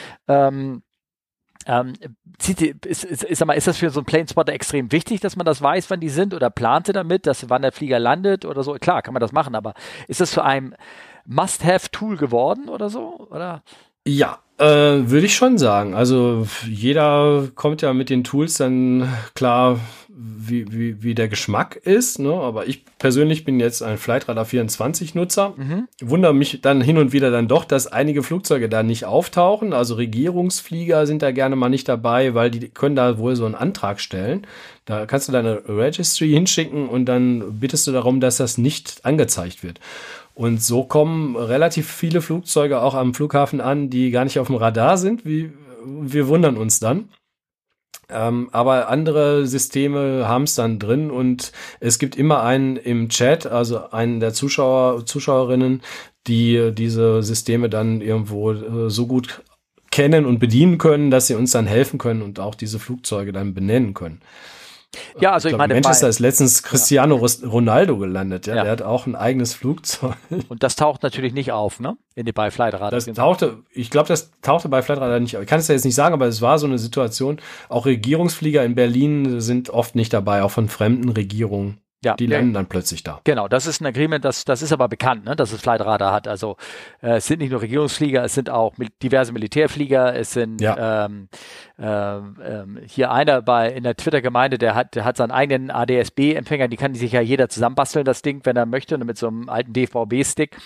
Ist das für so einen Planespotter extrem wichtig, dass man das weiß, wann die sind, oder plant ihr damit, wann der Flieger landet oder so? Klar, kann man das machen, aber ist das zu einem Must-Have-Tool geworden oder so? Oder? Ja, würde ich schon sagen. Also jeder kommt ja mit den Tools dann klar, wie der Geschmack ist, ne? Aber ich persönlich bin jetzt ein Flightradar24-Nutzer. Mhm. Wundere mich dann hin und wieder dann doch, dass einige Flugzeuge da nicht auftauchen. Also Regierungsflieger sind da gerne mal nicht dabei, weil die können da wohl so einen Antrag stellen. Da kannst du deine Registry hinschicken und dann bittest du darum, dass das nicht angezeigt wird. Und so kommen relativ viele Flugzeuge auch am Flughafen an, die gar nicht auf dem Radar sind. Wir wundern uns dann. Aber andere Systeme haben es dann drin, und es gibt immer einen im Chat, also einen der Zuschauerinnen, die diese Systeme dann irgendwo so gut kennen und bedienen können, dass sie uns dann helfen können und auch diese Flugzeuge dann benennen können. Ja, also ich meine, Manchester ist letztens Cristiano Ronaldo gelandet, ja? Der hat auch ein eigenes Flugzeug. Und das taucht natürlich nicht auf, ne? Bei Flightradar. Das tauchte bei Flightradar nicht auf. Ich kann es ja jetzt nicht sagen, aber es war so eine Situation. Auch Regierungsflieger in Berlin sind oft nicht dabei, auch von fremden Regierungen. Ja, die landen dann plötzlich da. Genau, das ist ein Agreement, das ist aber bekannt, ne, dass es Flightradar hat. Also es sind nicht nur Regierungsflieger, es sind auch diverse Militärflieger, es sind hier einer in der Twitter-Gemeinde, der hat seinen eigenen ADS-B-Empfänger, die kann sich ja jeder zusammenbasteln, das Ding, wenn er möchte, mit so einem alten DVB-Stick.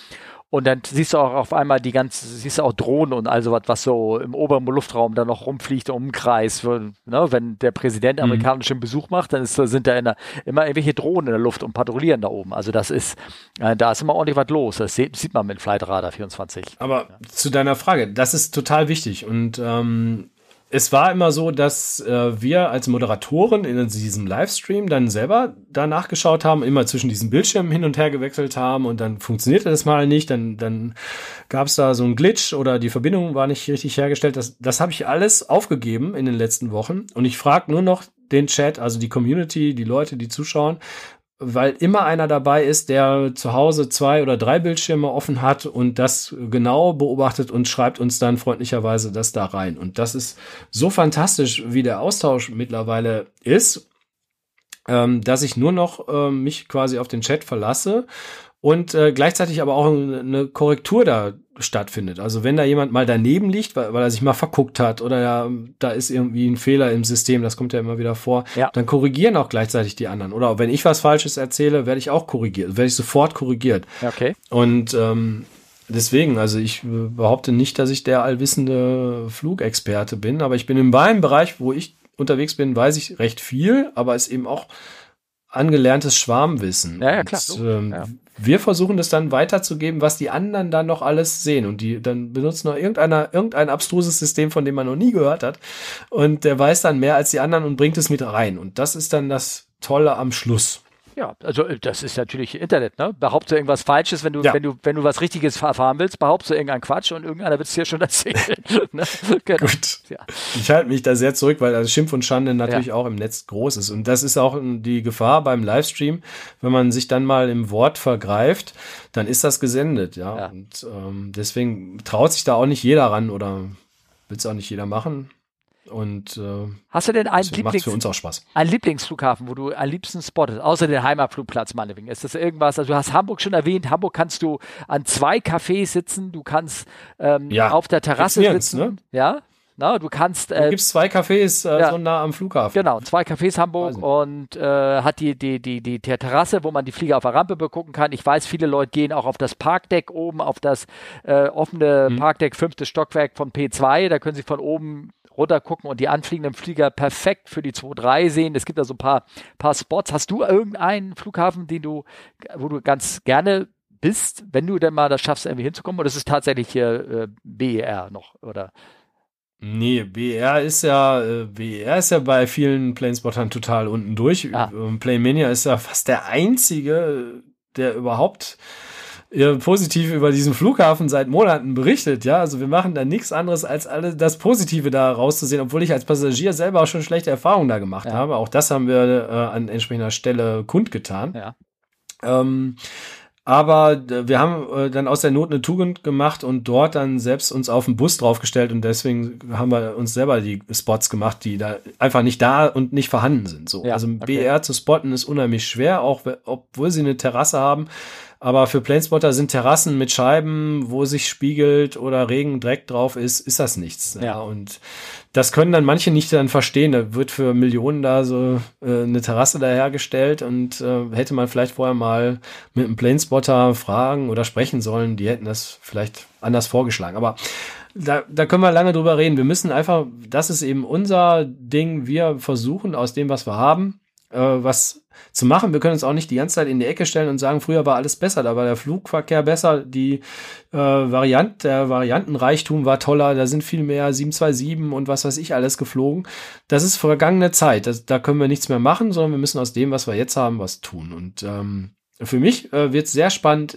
Und dann siehst du auch auf einmal siehst du auch Drohnen und all sowas, was so im oberen Luftraum dann noch rumfliegt, im Kreis. Ne? Wenn der Präsident amerikanischen Besuch macht, dann sind da immer irgendwelche Drohnen in der Luft und patrouillieren da oben. Also da ist immer ordentlich was los. Das sieht man mit Flightradar24. Aber zu deiner Frage, das ist total wichtig. Und es war immer so, dass wir als Moderatoren in diesem Livestream dann selber danach geschaut haben, immer zwischen diesen Bildschirmen hin und her gewechselt haben, und dann funktionierte das mal nicht, dann gab es da so einen Glitch oder die Verbindung war nicht richtig hergestellt. Das habe ich alles aufgegeben in den letzten Wochen, und ich frage nur noch den Chat, also die Community, die Leute, die zuschauen, weil immer einer dabei ist, der zu Hause 2 oder 3 Bildschirme offen hat und das genau beobachtet und schreibt uns dann freundlicherweise das da rein. Und das ist so fantastisch, wie der Austausch mittlerweile ist, dass ich nur noch mich quasi auf den Chat verlasse und gleichzeitig aber auch eine Korrektur da stattfindet. Also wenn da jemand mal daneben liegt, weil er sich mal verguckt hat oder da ist irgendwie ein Fehler im System, das kommt ja immer wieder vor, dann korrigieren auch gleichzeitig die anderen. Oder wenn ich was Falsches erzähle, werde ich auch korrigiert, werde ich sofort korrigiert. Okay. Und deswegen, also ich behaupte nicht, dass ich der allwissende Flugexperte bin, aber ich bin in meinem Bereich, wo ich unterwegs bin, weiß ich recht viel, aber es eben auch angelerntes Schwarmwissen. Ja, klar. Und, wir versuchen das dann weiterzugeben, was die anderen dann noch alles sehen. Und die dann benutzen noch irgendein abstruses System, von dem man noch nie gehört hat. Und der weiß dann mehr als die anderen und bringt es mit rein. Und das ist dann das Tolle am Schluss. Ja, also das ist natürlich Internet, ne? Behauptst du irgendwas Falsches, wenn du was Richtiges erfahren willst, behauptst du irgendeinen Quatsch und irgendeiner wird es dir schon erzählen. Ne? Genau. Gut. Ja. Ich halte mich da sehr zurück, weil das Schimpf und Schande natürlich auch im Netz groß ist. Und das ist auch die Gefahr beim Livestream, wenn man sich dann mal im Wort vergreift, dann ist das gesendet, ja. Und deswegen traut sich da auch nicht jeder ran oder will es auch nicht jeder machen. Und hast du denn macht für uns auch Spaß. Einen Lieblingsflughafen, wo du am liebsten spottest, außer den Heimatflugplatz meinetwegen? Ist das irgendwas? Also du hast Hamburg schon erwähnt. Hamburg kannst du an 2 Cafés sitzen, du kannst auf der Terrasse sitzen. Ne? Ja. Na, du kannst. Da gibt es zwei Cafés so nah am Flughafen. Genau, zwei Cafés Hamburg und hat die Terrasse, wo man die Flieger auf der Rampe begucken kann. Ich weiß, viele Leute gehen auch auf das Parkdeck oben, auf das offene Parkdeck, 5. Stockwerk von P2. Da können sie von oben runter gucken und die anfliegenden Flieger perfekt für die 2-3 sehen. Es gibt da so ein paar Spots. Hast du irgendeinen Flughafen, wo du ganz gerne bist, wenn du denn mal das schaffst, irgendwie hinzukommen? Oder ist es tatsächlich hier BER noch, oder? Nee, BER ist ja bei vielen Planespottern total unten durch. PlaneMania ist ja fast der einzige, der überhaupt positiv über diesen Flughafen seit Monaten berichtet, ja. Also wir machen da nichts anderes, als alles das Positive da rauszusehen, obwohl ich als Passagier selber auch schon schlechte Erfahrungen da gemacht habe. Auch das haben wir an entsprechender Stelle kundgetan. Ja. Aber wir haben dann aus der Not eine Tugend gemacht und dort dann selbst uns auf den Bus draufgestellt und deswegen haben wir uns selber die Spots gemacht, die da einfach nicht da und nicht vorhanden sind. So. Ja, also BER zu spotten ist unheimlich schwer, auch obwohl sie eine Terrasse haben. Aber für Planespotter sind Terrassen mit Scheiben, wo sich spiegelt oder Regen direkt drauf ist, ist das nichts. Ja. Ja, und das können dann manche nicht dann verstehen. Da wird für Millionen da so eine Terrasse dahergestellt und hätte man vielleicht vorher mal mit einem Planespotter fragen oder sprechen sollen, die hätten das vielleicht anders vorgeschlagen. Aber da können wir lange drüber reden. Wir müssen einfach, das ist eben unser Ding. Wir versuchen aus dem, was wir haben, was zu machen. Wir können uns auch nicht die ganze Zeit in die Ecke stellen und sagen, früher war alles besser, da war der Flugverkehr besser, die Variantenreichtum war toller, da sind viel mehr 727 und was weiß ich alles geflogen. Das ist vergangene Zeit, da können wir nichts mehr machen, sondern wir müssen aus dem, was wir jetzt haben, was tun. Und für mich wird es sehr spannend.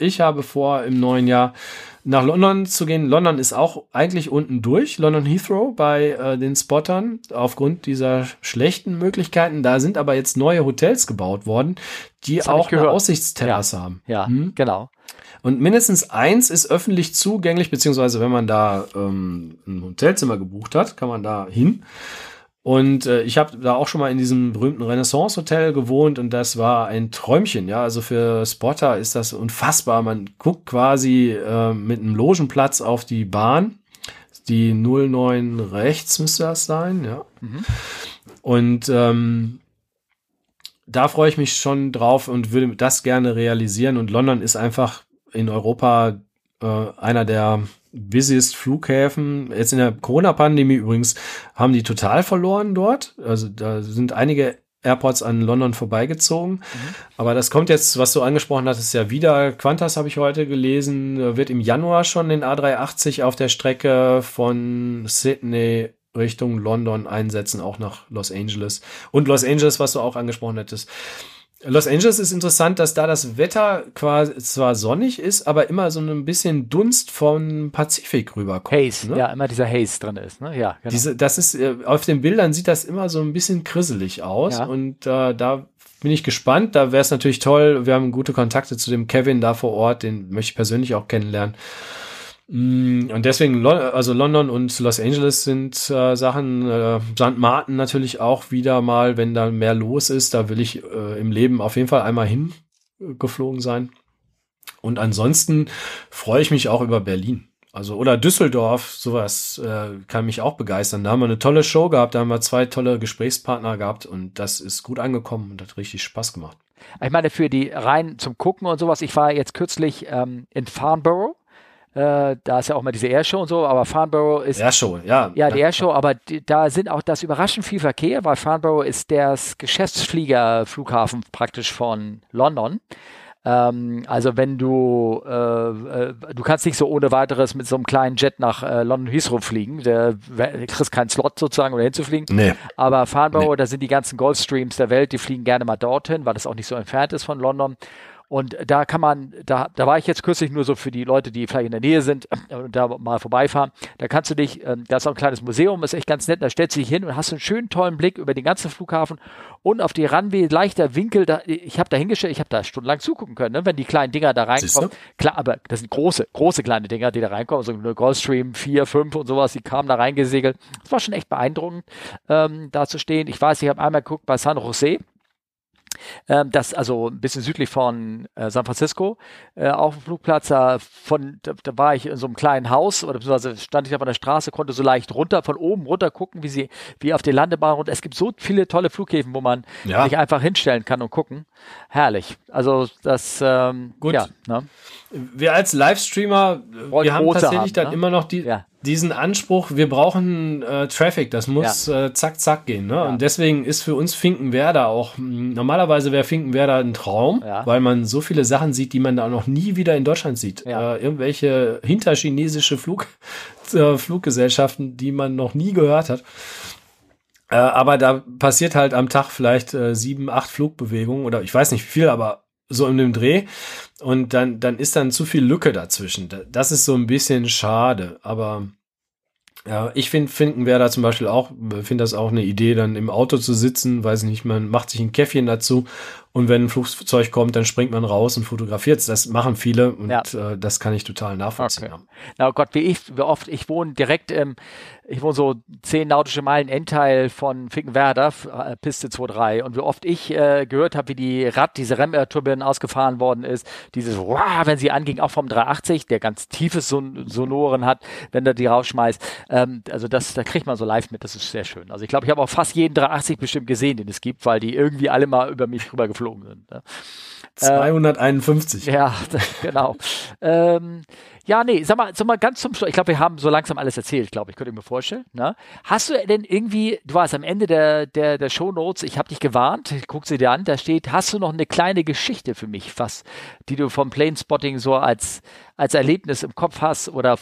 Ich habe vor, im neuen Jahr nach London zu gehen. London ist auch eigentlich unten durch. London Heathrow bei den Spottern aufgrund dieser schlechten Möglichkeiten. Da sind aber jetzt neue Hotels gebaut worden, die auch eine Aussichtsterrasse haben. Ja, genau. Und mindestens eins ist öffentlich zugänglich, beziehungsweise wenn man da ein Hotelzimmer gebucht hat, kann man da hin. Und ich habe da auch schon mal in diesem berühmten Renaissance-Hotel gewohnt und das war ein Träumchen, ja. Also für Spotter ist das unfassbar. Man guckt quasi mit einem Logenplatz auf die Bahn. Die 09 rechts müsste das sein, ja. Mhm. Und da freue ich mich schon drauf und würde das gerne realisieren. Und London ist einfach in Europa einer der busiest Flughäfen. Jetzt in der Corona-Pandemie übrigens haben die total verloren dort. Also da sind einige Airports an London vorbeigezogen. Mhm. Aber das kommt jetzt, was du angesprochen hattest, ja wieder. Qantas habe ich heute gelesen, wird im Januar schon den A380 auf der Strecke von Sydney Richtung London einsetzen, auch nach Los Angeles. Und Los Angeles, was du auch angesprochen hattest. Los Angeles ist interessant, dass da das Wetter quasi zwar sonnig ist, aber immer so ein bisschen Dunst vom Pazifik rüberkommt. Haze, ne? Ja, immer dieser Haze drin ist, ne? Ja, genau. Das ist, auf den Bildern sieht das immer so ein bisschen grisselig aus, ja. Und da bin ich gespannt. Da wäre es natürlich toll. Wir haben gute Kontakte zu dem Kevin da vor Ort, den möchte ich persönlich auch kennenlernen. Und deswegen, also London und Los Angeles sind Sachen, St. Martin natürlich auch wieder mal, wenn da mehr los ist, da will ich im Leben auf jeden Fall einmal hingeflogen sein. Und ansonsten freue ich mich auch über Berlin. Also, oder Düsseldorf, sowas kann mich auch begeistern. Da haben wir eine tolle Show gehabt, da haben wir zwei tolle Gesprächspartner gehabt und das ist gut angekommen und hat richtig Spaß gemacht. Ich meine, für die rein zum Gucken und sowas, ich war jetzt kürzlich in Farnborough. Da ist ja auch mal diese Airshow und so, aber Farnborough ist... Airshow, ja. Ja, die Airshow, aber da sind auch das überraschend viel Verkehr, weil Farnborough ist der Geschäftsfliegerflughafen praktisch von London. Also wenn du... du kannst nicht so ohne weiteres mit so einem kleinen Jet nach London Heathrow fliegen, du kriegst keinen Slot sozusagen, um hinzufliegen. Nee. Aber Farnborough, da sind die ganzen Gulfstreams der Welt, die fliegen gerne mal dorthin, weil das auch nicht so entfernt ist von London. Und da kann man, da war ich jetzt kürzlich nur so für die Leute, die vielleicht in der Nähe sind und da mal vorbeifahren, da kannst du dich, da ist auch ein kleines Museum, ist echt ganz nett, da stellst du dich hin und hast einen schönen, tollen Blick über den ganzen Flughafen und auf die Runway, leichter Winkel, ich habe da stundenlang zugucken können, ne, wenn die kleinen Dinger da reinkommen. Klar, aber das sind große kleine Dinger, die da reinkommen, so eine Gulfstream 4, 5 und sowas, die kamen da reingesegelt. Das war schon echt beeindruckend, da zu stehen. Ich weiß, ich habe einmal geguckt bei San Jose, Das also ein bisschen südlich von San Francisco auf dem Flugplatz. Da war ich in so einem kleinen Haus oder beziehungsweise stand ich auf einer Straße, konnte so leicht runter, von oben runter gucken, wie auf die Landebahn runter. Es gibt so viele tolle Flughäfen, wo man sich einfach hinstellen kann und gucken. Herrlich. Also das gut. Ja, ne? Wir als Livestreamer, wir haben tatsächlich dann immer noch diesen Anspruch, wir brauchen Traffic, das muss zack, zack gehen. Ne? Ja. Und deswegen ist für uns Finkenwerder auch, normalerweise wäre Finkenwerder ein Traum, weil man so viele Sachen sieht, die man da noch nie wieder in Deutschland sieht. Ja. Irgendwelche hinterchinesische Fluggesellschaften, die man noch nie gehört hat. Aber da passiert halt am Tag vielleicht 7, 8 Flugbewegungen oder ich weiß nicht wie viel, aber so in dem Dreh. Und dann ist dann zu viel Lücke dazwischen. Das ist so ein bisschen schade. Aber ja, ich finde, Finkenwerder zum Beispiel auch, finde das auch eine Idee, dann im Auto zu sitzen, weiß nicht, man macht sich ein Käffchen dazu und wenn ein Flugzeug kommt, dann springt man raus und fotografiert es. Das machen viele und das kann ich total nachvollziehen. Okay. Na Gott, wie oft, ich wohne direkt ich wohne so 10 nautische Meilen Endteil von Finkenwerder, Piste 23. Und wie oft ich gehört habe, wie diese Ram-Air-Turbine ausgefahren worden ist, dieses Wow, wenn sie anging, auch vom 380, der ganz tiefes Sonoren hat, wenn er die rausschmeißt. Also da kriegt man so live mit, das ist sehr schön. Also ich glaube, ich habe auch fast jeden 380 bestimmt gesehen, den es gibt, weil die irgendwie alle mal über mich rüber geflogen sind. Ne? 251. Ja, genau. Ja, nee, sag mal ganz zum Schluss. Ich glaube, wir haben so langsam alles erzählt, glaube ich. Könnte ich mir vorstellen. Ne? Hast du denn irgendwie, du warst am Ende der Shownotes, ich habe dich gewarnt, guck sie dir an, da steht, hast du noch eine kleine Geschichte für mich, die du vom Planespotting so als Erlebnis im Kopf hast oder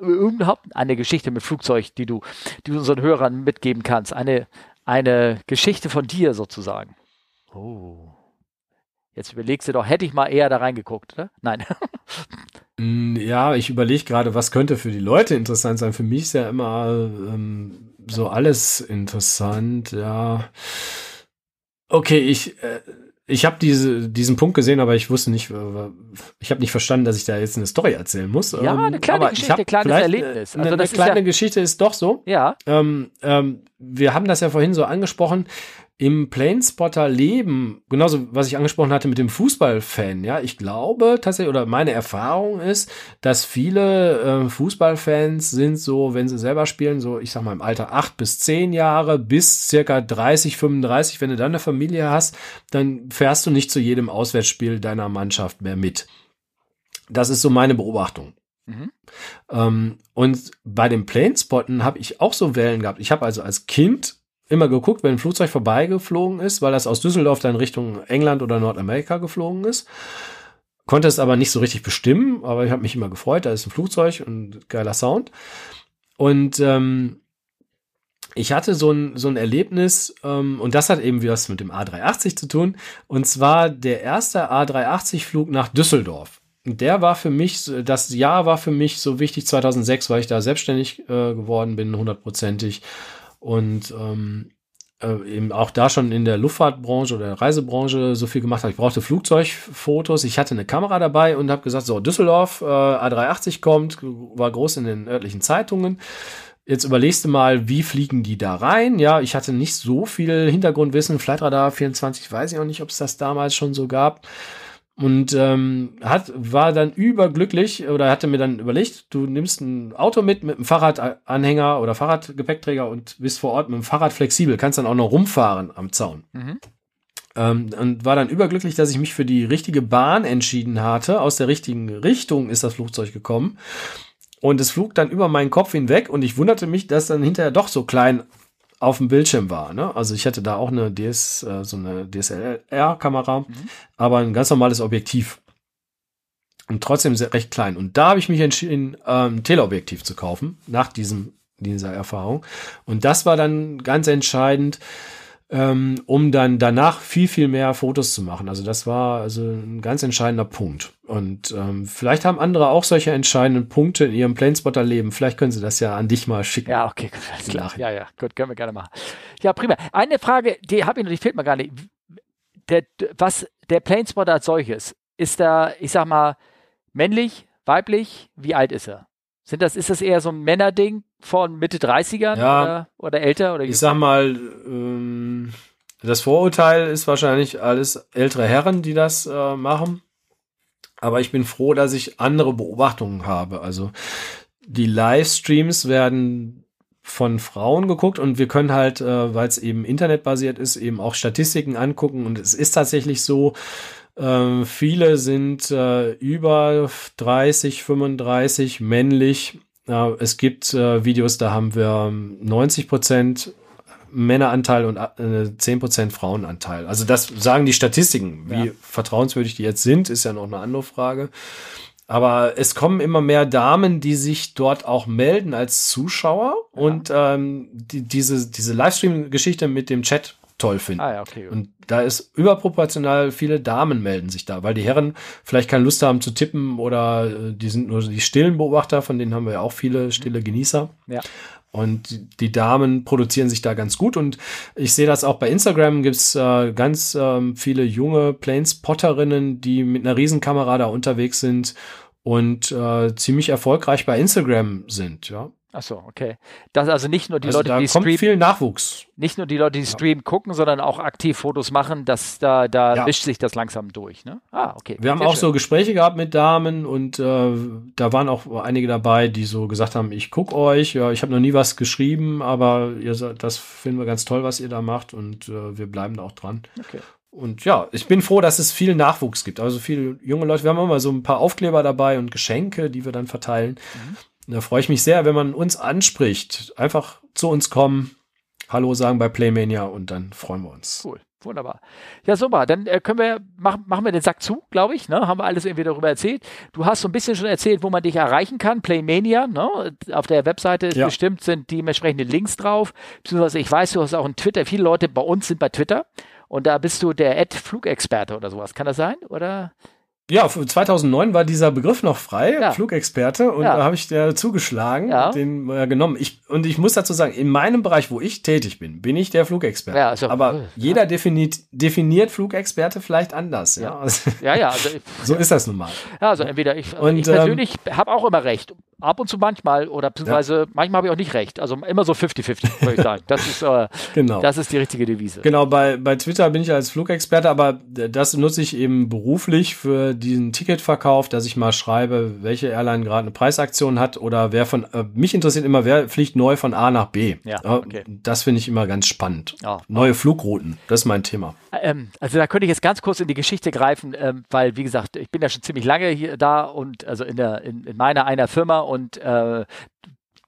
überhaupt eine Geschichte mit Flugzeug, die du unseren Hörern mitgeben kannst. Eine Geschichte von dir sozusagen. Oh. Jetzt überlegst du doch, hätte ich mal eher da reingeguckt, oder? Nein. Ja, ich überlege gerade, was könnte für die Leute interessant sein. Für mich ist ja immer so alles interessant, ja. Okay, ich habe diesen Punkt gesehen, aber ich wusste nicht, ich habe nicht verstanden, dass ich da jetzt eine Story erzählen muss. Ja, eine kleine Geschichte, ein kleines Erlebnis. Also eine kleine Geschichte ist doch so. Ja. Wir haben das ja vorhin so angesprochen. Im Planespotter-Leben, genauso was ich angesprochen hatte mit dem Fußballfan, ja, ich glaube tatsächlich, oder meine Erfahrung ist, dass viele Fußballfans sind so, wenn sie selber spielen, so, ich sag mal im Alter 8 bis 10 Jahre, bis circa 30, 35, wenn du dann eine Familie hast, dann fährst du nicht zu jedem Auswärtsspiel deiner Mannschaft mehr mit. Das ist so meine Beobachtung. Mhm. Und bei dem Planespotten habe ich auch so Wellen gehabt. Ich habe also als Kind immer geguckt, wenn ein Flugzeug vorbeigeflogen ist, weil das aus Düsseldorf dann Richtung England oder Nordamerika geflogen ist. Konnte es aber nicht so richtig bestimmen, aber ich habe mich immer gefreut, da ist ein Flugzeug und geiler Sound. Und ich hatte so ein Erlebnis, und das hat eben was mit dem A380 zu tun, und zwar der erste A380-Flug nach Düsseldorf. Der war für mich, das Jahr war für mich so wichtig, 2006, weil ich da selbstständig geworden bin, 100%ig. Und eben auch da schon in der Luftfahrtbranche oder der Reisebranche so viel gemacht habe. Ich brauchte Flugzeugfotos, ich hatte eine Kamera dabei und habe gesagt, so Düsseldorf, A380 kommt, war groß in den örtlichen Zeitungen. Jetzt überlegst du mal, wie fliegen die da rein? Ja, ich hatte nicht so viel Hintergrundwissen. Flightradar24, weiß ich auch nicht, ob es das damals schon so gab. Und war dann überglücklich oder hatte mir dann überlegt, du nimmst ein Auto mit einem Fahrradanhänger oder Fahrradgepäckträger und bist vor Ort mit dem Fahrrad flexibel, kannst dann auch noch rumfahren am Zaun. Mhm. Und war dann überglücklich, dass ich mich für die richtige Bahn entschieden hatte. Aus der richtigen Richtung ist das Flugzeug gekommen. Und es flog dann über meinen Kopf hinweg und ich wunderte mich, dass dann hinterher doch so klein auf dem Bildschirm war, ne? Also ich hatte da auch eine DSLR-Kamera, aber ein ganz normales Objektiv. Und trotzdem recht klein. Und da habe ich mich entschieden, ein Teleobjektiv zu kaufen, nach dieser Erfahrung. Und das war dann ganz entscheidend, um dann danach viel, viel mehr Fotos zu machen. Also das war also ein ganz entscheidender Punkt. Und vielleicht haben andere auch solche entscheidenden Punkte in ihrem Planespotter-Leben. Vielleicht können sie das ja an dich mal schicken. Ja, okay, gut, alles klar. Ja, gut, können wir gerne machen. Ja, prima. Eine Frage, die habe ich noch, die fehlt mir gar nicht. Der Planespotter als solches, ist da, ich sag mal, männlich, weiblich, wie alt ist er? Ist das eher so ein Männerding von Mitte 30ern oder älter? Oder ich sag mal, Das Vorurteil ist wahrscheinlich alles ältere Herren, die das machen. Aber ich bin froh, dass ich andere Beobachtungen habe. Also die Livestreams werden von Frauen geguckt und wir können halt, weil es eben internetbasiert ist, eben auch Statistiken angucken. Und es ist tatsächlich so, viele sind über 30, 35 männlich. Es gibt Videos, da haben wir 90% Männeranteil und 10% Frauenanteil. Also das sagen die Statistiken. Wie vertrauenswürdig die jetzt sind, ist ja noch eine andere Frage. Aber es kommen immer mehr Damen, die sich dort auch melden als Zuschauer und diese Livestream-Geschichte mit dem Chat toll finden. Ah, ja, okay, gut. Und da ist überproportional viele Damen melden sich da, weil die Herren vielleicht keine Lust haben zu tippen oder die sind nur die stillen Beobachter, von denen haben wir ja auch viele stille Genießer. Ja. Und die Damen produzieren sich da ganz gut. Und ich sehe das auch bei Instagram, gibt es ganz viele junge Planespotterinnen, die mit einer Riesenkamera da unterwegs sind und ziemlich erfolgreich bei Instagram sind, ja. Ach so, okay. Das also nicht nur die also Leute, die streamen, viel Nachwuchs. Nicht nur die Leute, die streamen, gucken, sondern auch aktiv Fotos machen, dass da mischt sich das langsam durch, ne? Ah, okay. Wir haben auch schön so Gespräche gehabt mit Damen und da waren auch einige dabei, die so gesagt haben, ich gucke euch, ja, ich habe noch nie was geschrieben, aber das finden wir ganz toll, was ihr da macht und wir bleiben da auch dran. Okay. Und ja, ich bin froh, dass es viel Nachwuchs gibt, also viele junge Leute. Wir haben immer so ein paar Aufkleber dabei und Geschenke, die wir dann verteilen. Mhm. Da freue ich mich sehr, wenn man uns anspricht. Einfach zu uns kommen, Hallo sagen bei PlaneMania und dann freuen wir uns. Cool, wunderbar. Ja, super, dann machen wir den Sack zu, glaube ich, ne? Haben wir alles irgendwie darüber erzählt. Du hast so ein bisschen schon erzählt, wo man dich erreichen kann, PlaneMania, ne? Auf der Webseite ist bestimmt, sind die entsprechenden Links drauf. Beziehungsweise ich weiß, du hast auch einen Twitter, viele Leute bei uns sind bei Twitter und da bist du der @Flugexperte oder sowas. Kann das sein, oder? Ja, 2009 war dieser Begriff noch frei, Flugexperte, und da habe ich der zugeschlagen, den genommen. Und ich muss dazu sagen, in meinem Bereich, wo ich tätig bin, bin ich der Flugexperte. Ja, also, aber jeder definiert Flugexperte vielleicht anders. Ja, ja, also, also so ist das nun mal. Ja, also entweder ich persönlich habe auch immer recht. Ab und zu manchmal oder beziehungsweise manchmal habe ich auch nicht recht. Also immer so 50-50, würde ich sagen. Das ist, das ist die richtige Devise. Genau, bei Twitter bin ich als Flugexperte, aber das nutze ich eben beruflich für diesen Ticketverkauf, dass ich mal schreibe, welche Airline gerade eine Preisaktion hat oder wer mich interessiert immer, wer fliegt neu von A nach B. Ja, okay. Das finde ich immer ganz spannend. Ja. Neue Flugrouten, das ist mein Thema. Also da könnte ich jetzt ganz kurz in die Geschichte greifen, weil wie gesagt, ich bin ja schon ziemlich lange hier da und also in meiner einer Firma und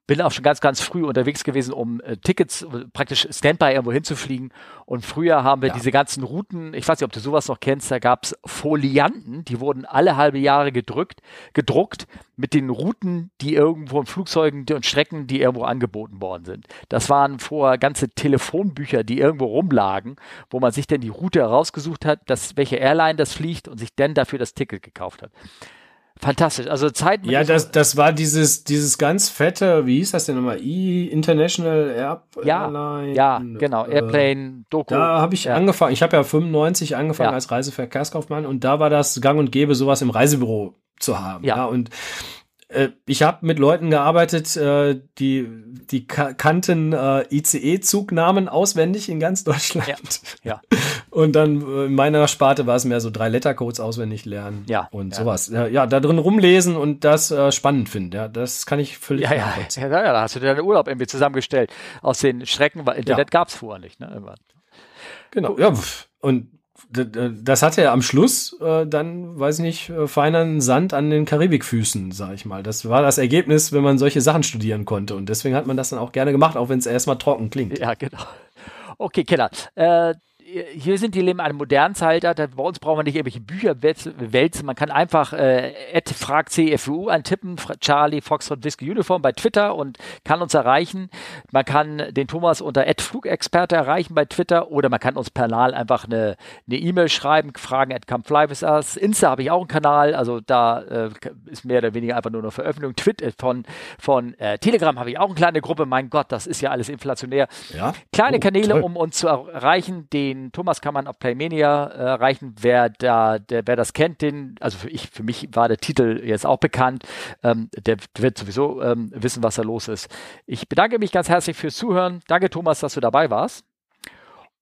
bin auch schon ganz, ganz früh unterwegs gewesen, um Tickets, praktisch Standby irgendwo hinzufliegen. Und früher haben wir diese ganzen Routen, ich weiß nicht, ob du sowas noch kennst, da gab es Folianten, die wurden alle halbe Jahre gedruckt mit den Routen, die irgendwo in Flugzeugen und Strecken, die irgendwo angeboten worden sind. Das waren vorher ganze Telefonbücher, die irgendwo rumlagen, wo man sich dann die Route herausgesucht hat, welche Airline das fliegt und sich dann dafür das Ticket gekauft hat. Fantastisch, also Zeit. Ja, das war dieses ganz fette, wie hieß das denn nochmal? International Airline. Ja, genau, Airplane, Doku. Da habe ich angefangen, ich habe ja 95 angefangen als Reiseverkehrskaufmann und da war das gang und gäbe, sowas im Reisebüro zu haben. Ja, und ich habe mit Leuten gearbeitet, die kannten ICE-Zugnamen auswendig in ganz Deutschland. Ja. Und dann in meiner Sparte war es mehr so 3 Lettercodes auswendig lernen und sowas. Ja, da drin rumlesen und das spannend finden. Ja, das kann ich völlig nachvollziehen. Ja, da hast du dir deinen Urlaub irgendwie zusammengestellt. Aus den Strecken, weil Internet gab es vorher nicht. Ne? Irgendwann. Genau, ja. Und das hatte ja am Schluss dann, weiß ich nicht, feineren Sand an den Karibikfüßen, sag ich mal. Das war das Ergebnis, wenn man solche Sachen studieren konnte. Und deswegen hat man das dann auch gerne gemacht, auch wenn es erstmal trocken klingt. Ja, genau. Okay, Keller. Hier sind die Leben in einem modernen Zeitalter. Bei uns brauchen wir nicht irgendwelche Bücher wälzen. Man kann einfach @fragcfu antippen, Charlie Foxtrot Whisky Uniform bei Twitter und kann uns erreichen. Man kann den Thomas unter @flugexperte erreichen bei Twitter oder man kann uns penal einfach eine E-Mail schreiben, fragen@comeflywithus. Insta habe ich auch einen Kanal, also da ist mehr oder weniger einfach nur eine Veröffentlichung. Twitter von Telegram habe ich auch eine kleine Gruppe. Mein Gott, das ist ja alles inflationär. Ja? Kleine Kanäle, toll, um uns zu erreichen. Den Thomas kann man auf PlaneMania erreichen. Wer das kennt, also für mich war der Titel jetzt auch bekannt. Der wird sowieso wissen, was da los ist. Ich bedanke mich ganz herzlich fürs Zuhören. Danke, Thomas, dass du dabei warst.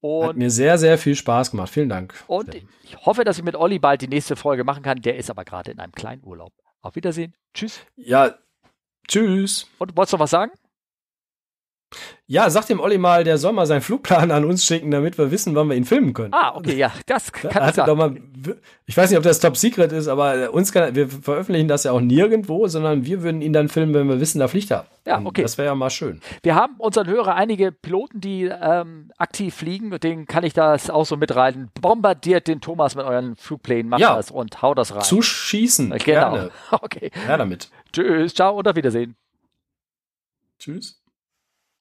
Und hat mir sehr, sehr viel Spaß gemacht. Vielen Dank. Und ich hoffe, dass ich mit Olli bald die nächste Folge machen kann. Der ist aber gerade in einem kleinen Urlaub. Auf Wiedersehen. Tschüss. Ja, tschüss. Und wolltest du noch was sagen? Ja, sag dem Olli mal, der soll mal seinen Flugplan an uns schicken, damit wir wissen, wann wir ihn filmen können. Ah, okay, ja, das kann er doch mal. Ich weiß nicht, ob das Top Secret ist, aber wir veröffentlichen das ja auch nirgendwo, sondern wir würden ihn dann filmen, wenn wir wissen, da fliegt er. Ja, okay. Das wäre ja mal schön. Wir haben unseren Hörer einige Piloten, die aktiv fliegen, mit denen kann ich das auch so mitreiten. Bombardiert den Thomas mit euren Flugplänen, macht das und haut das rein. Zuschießen, genau. Gerne. Okay. Ja, damit. Tschüss, ciao und auf Wiedersehen. Tschüss.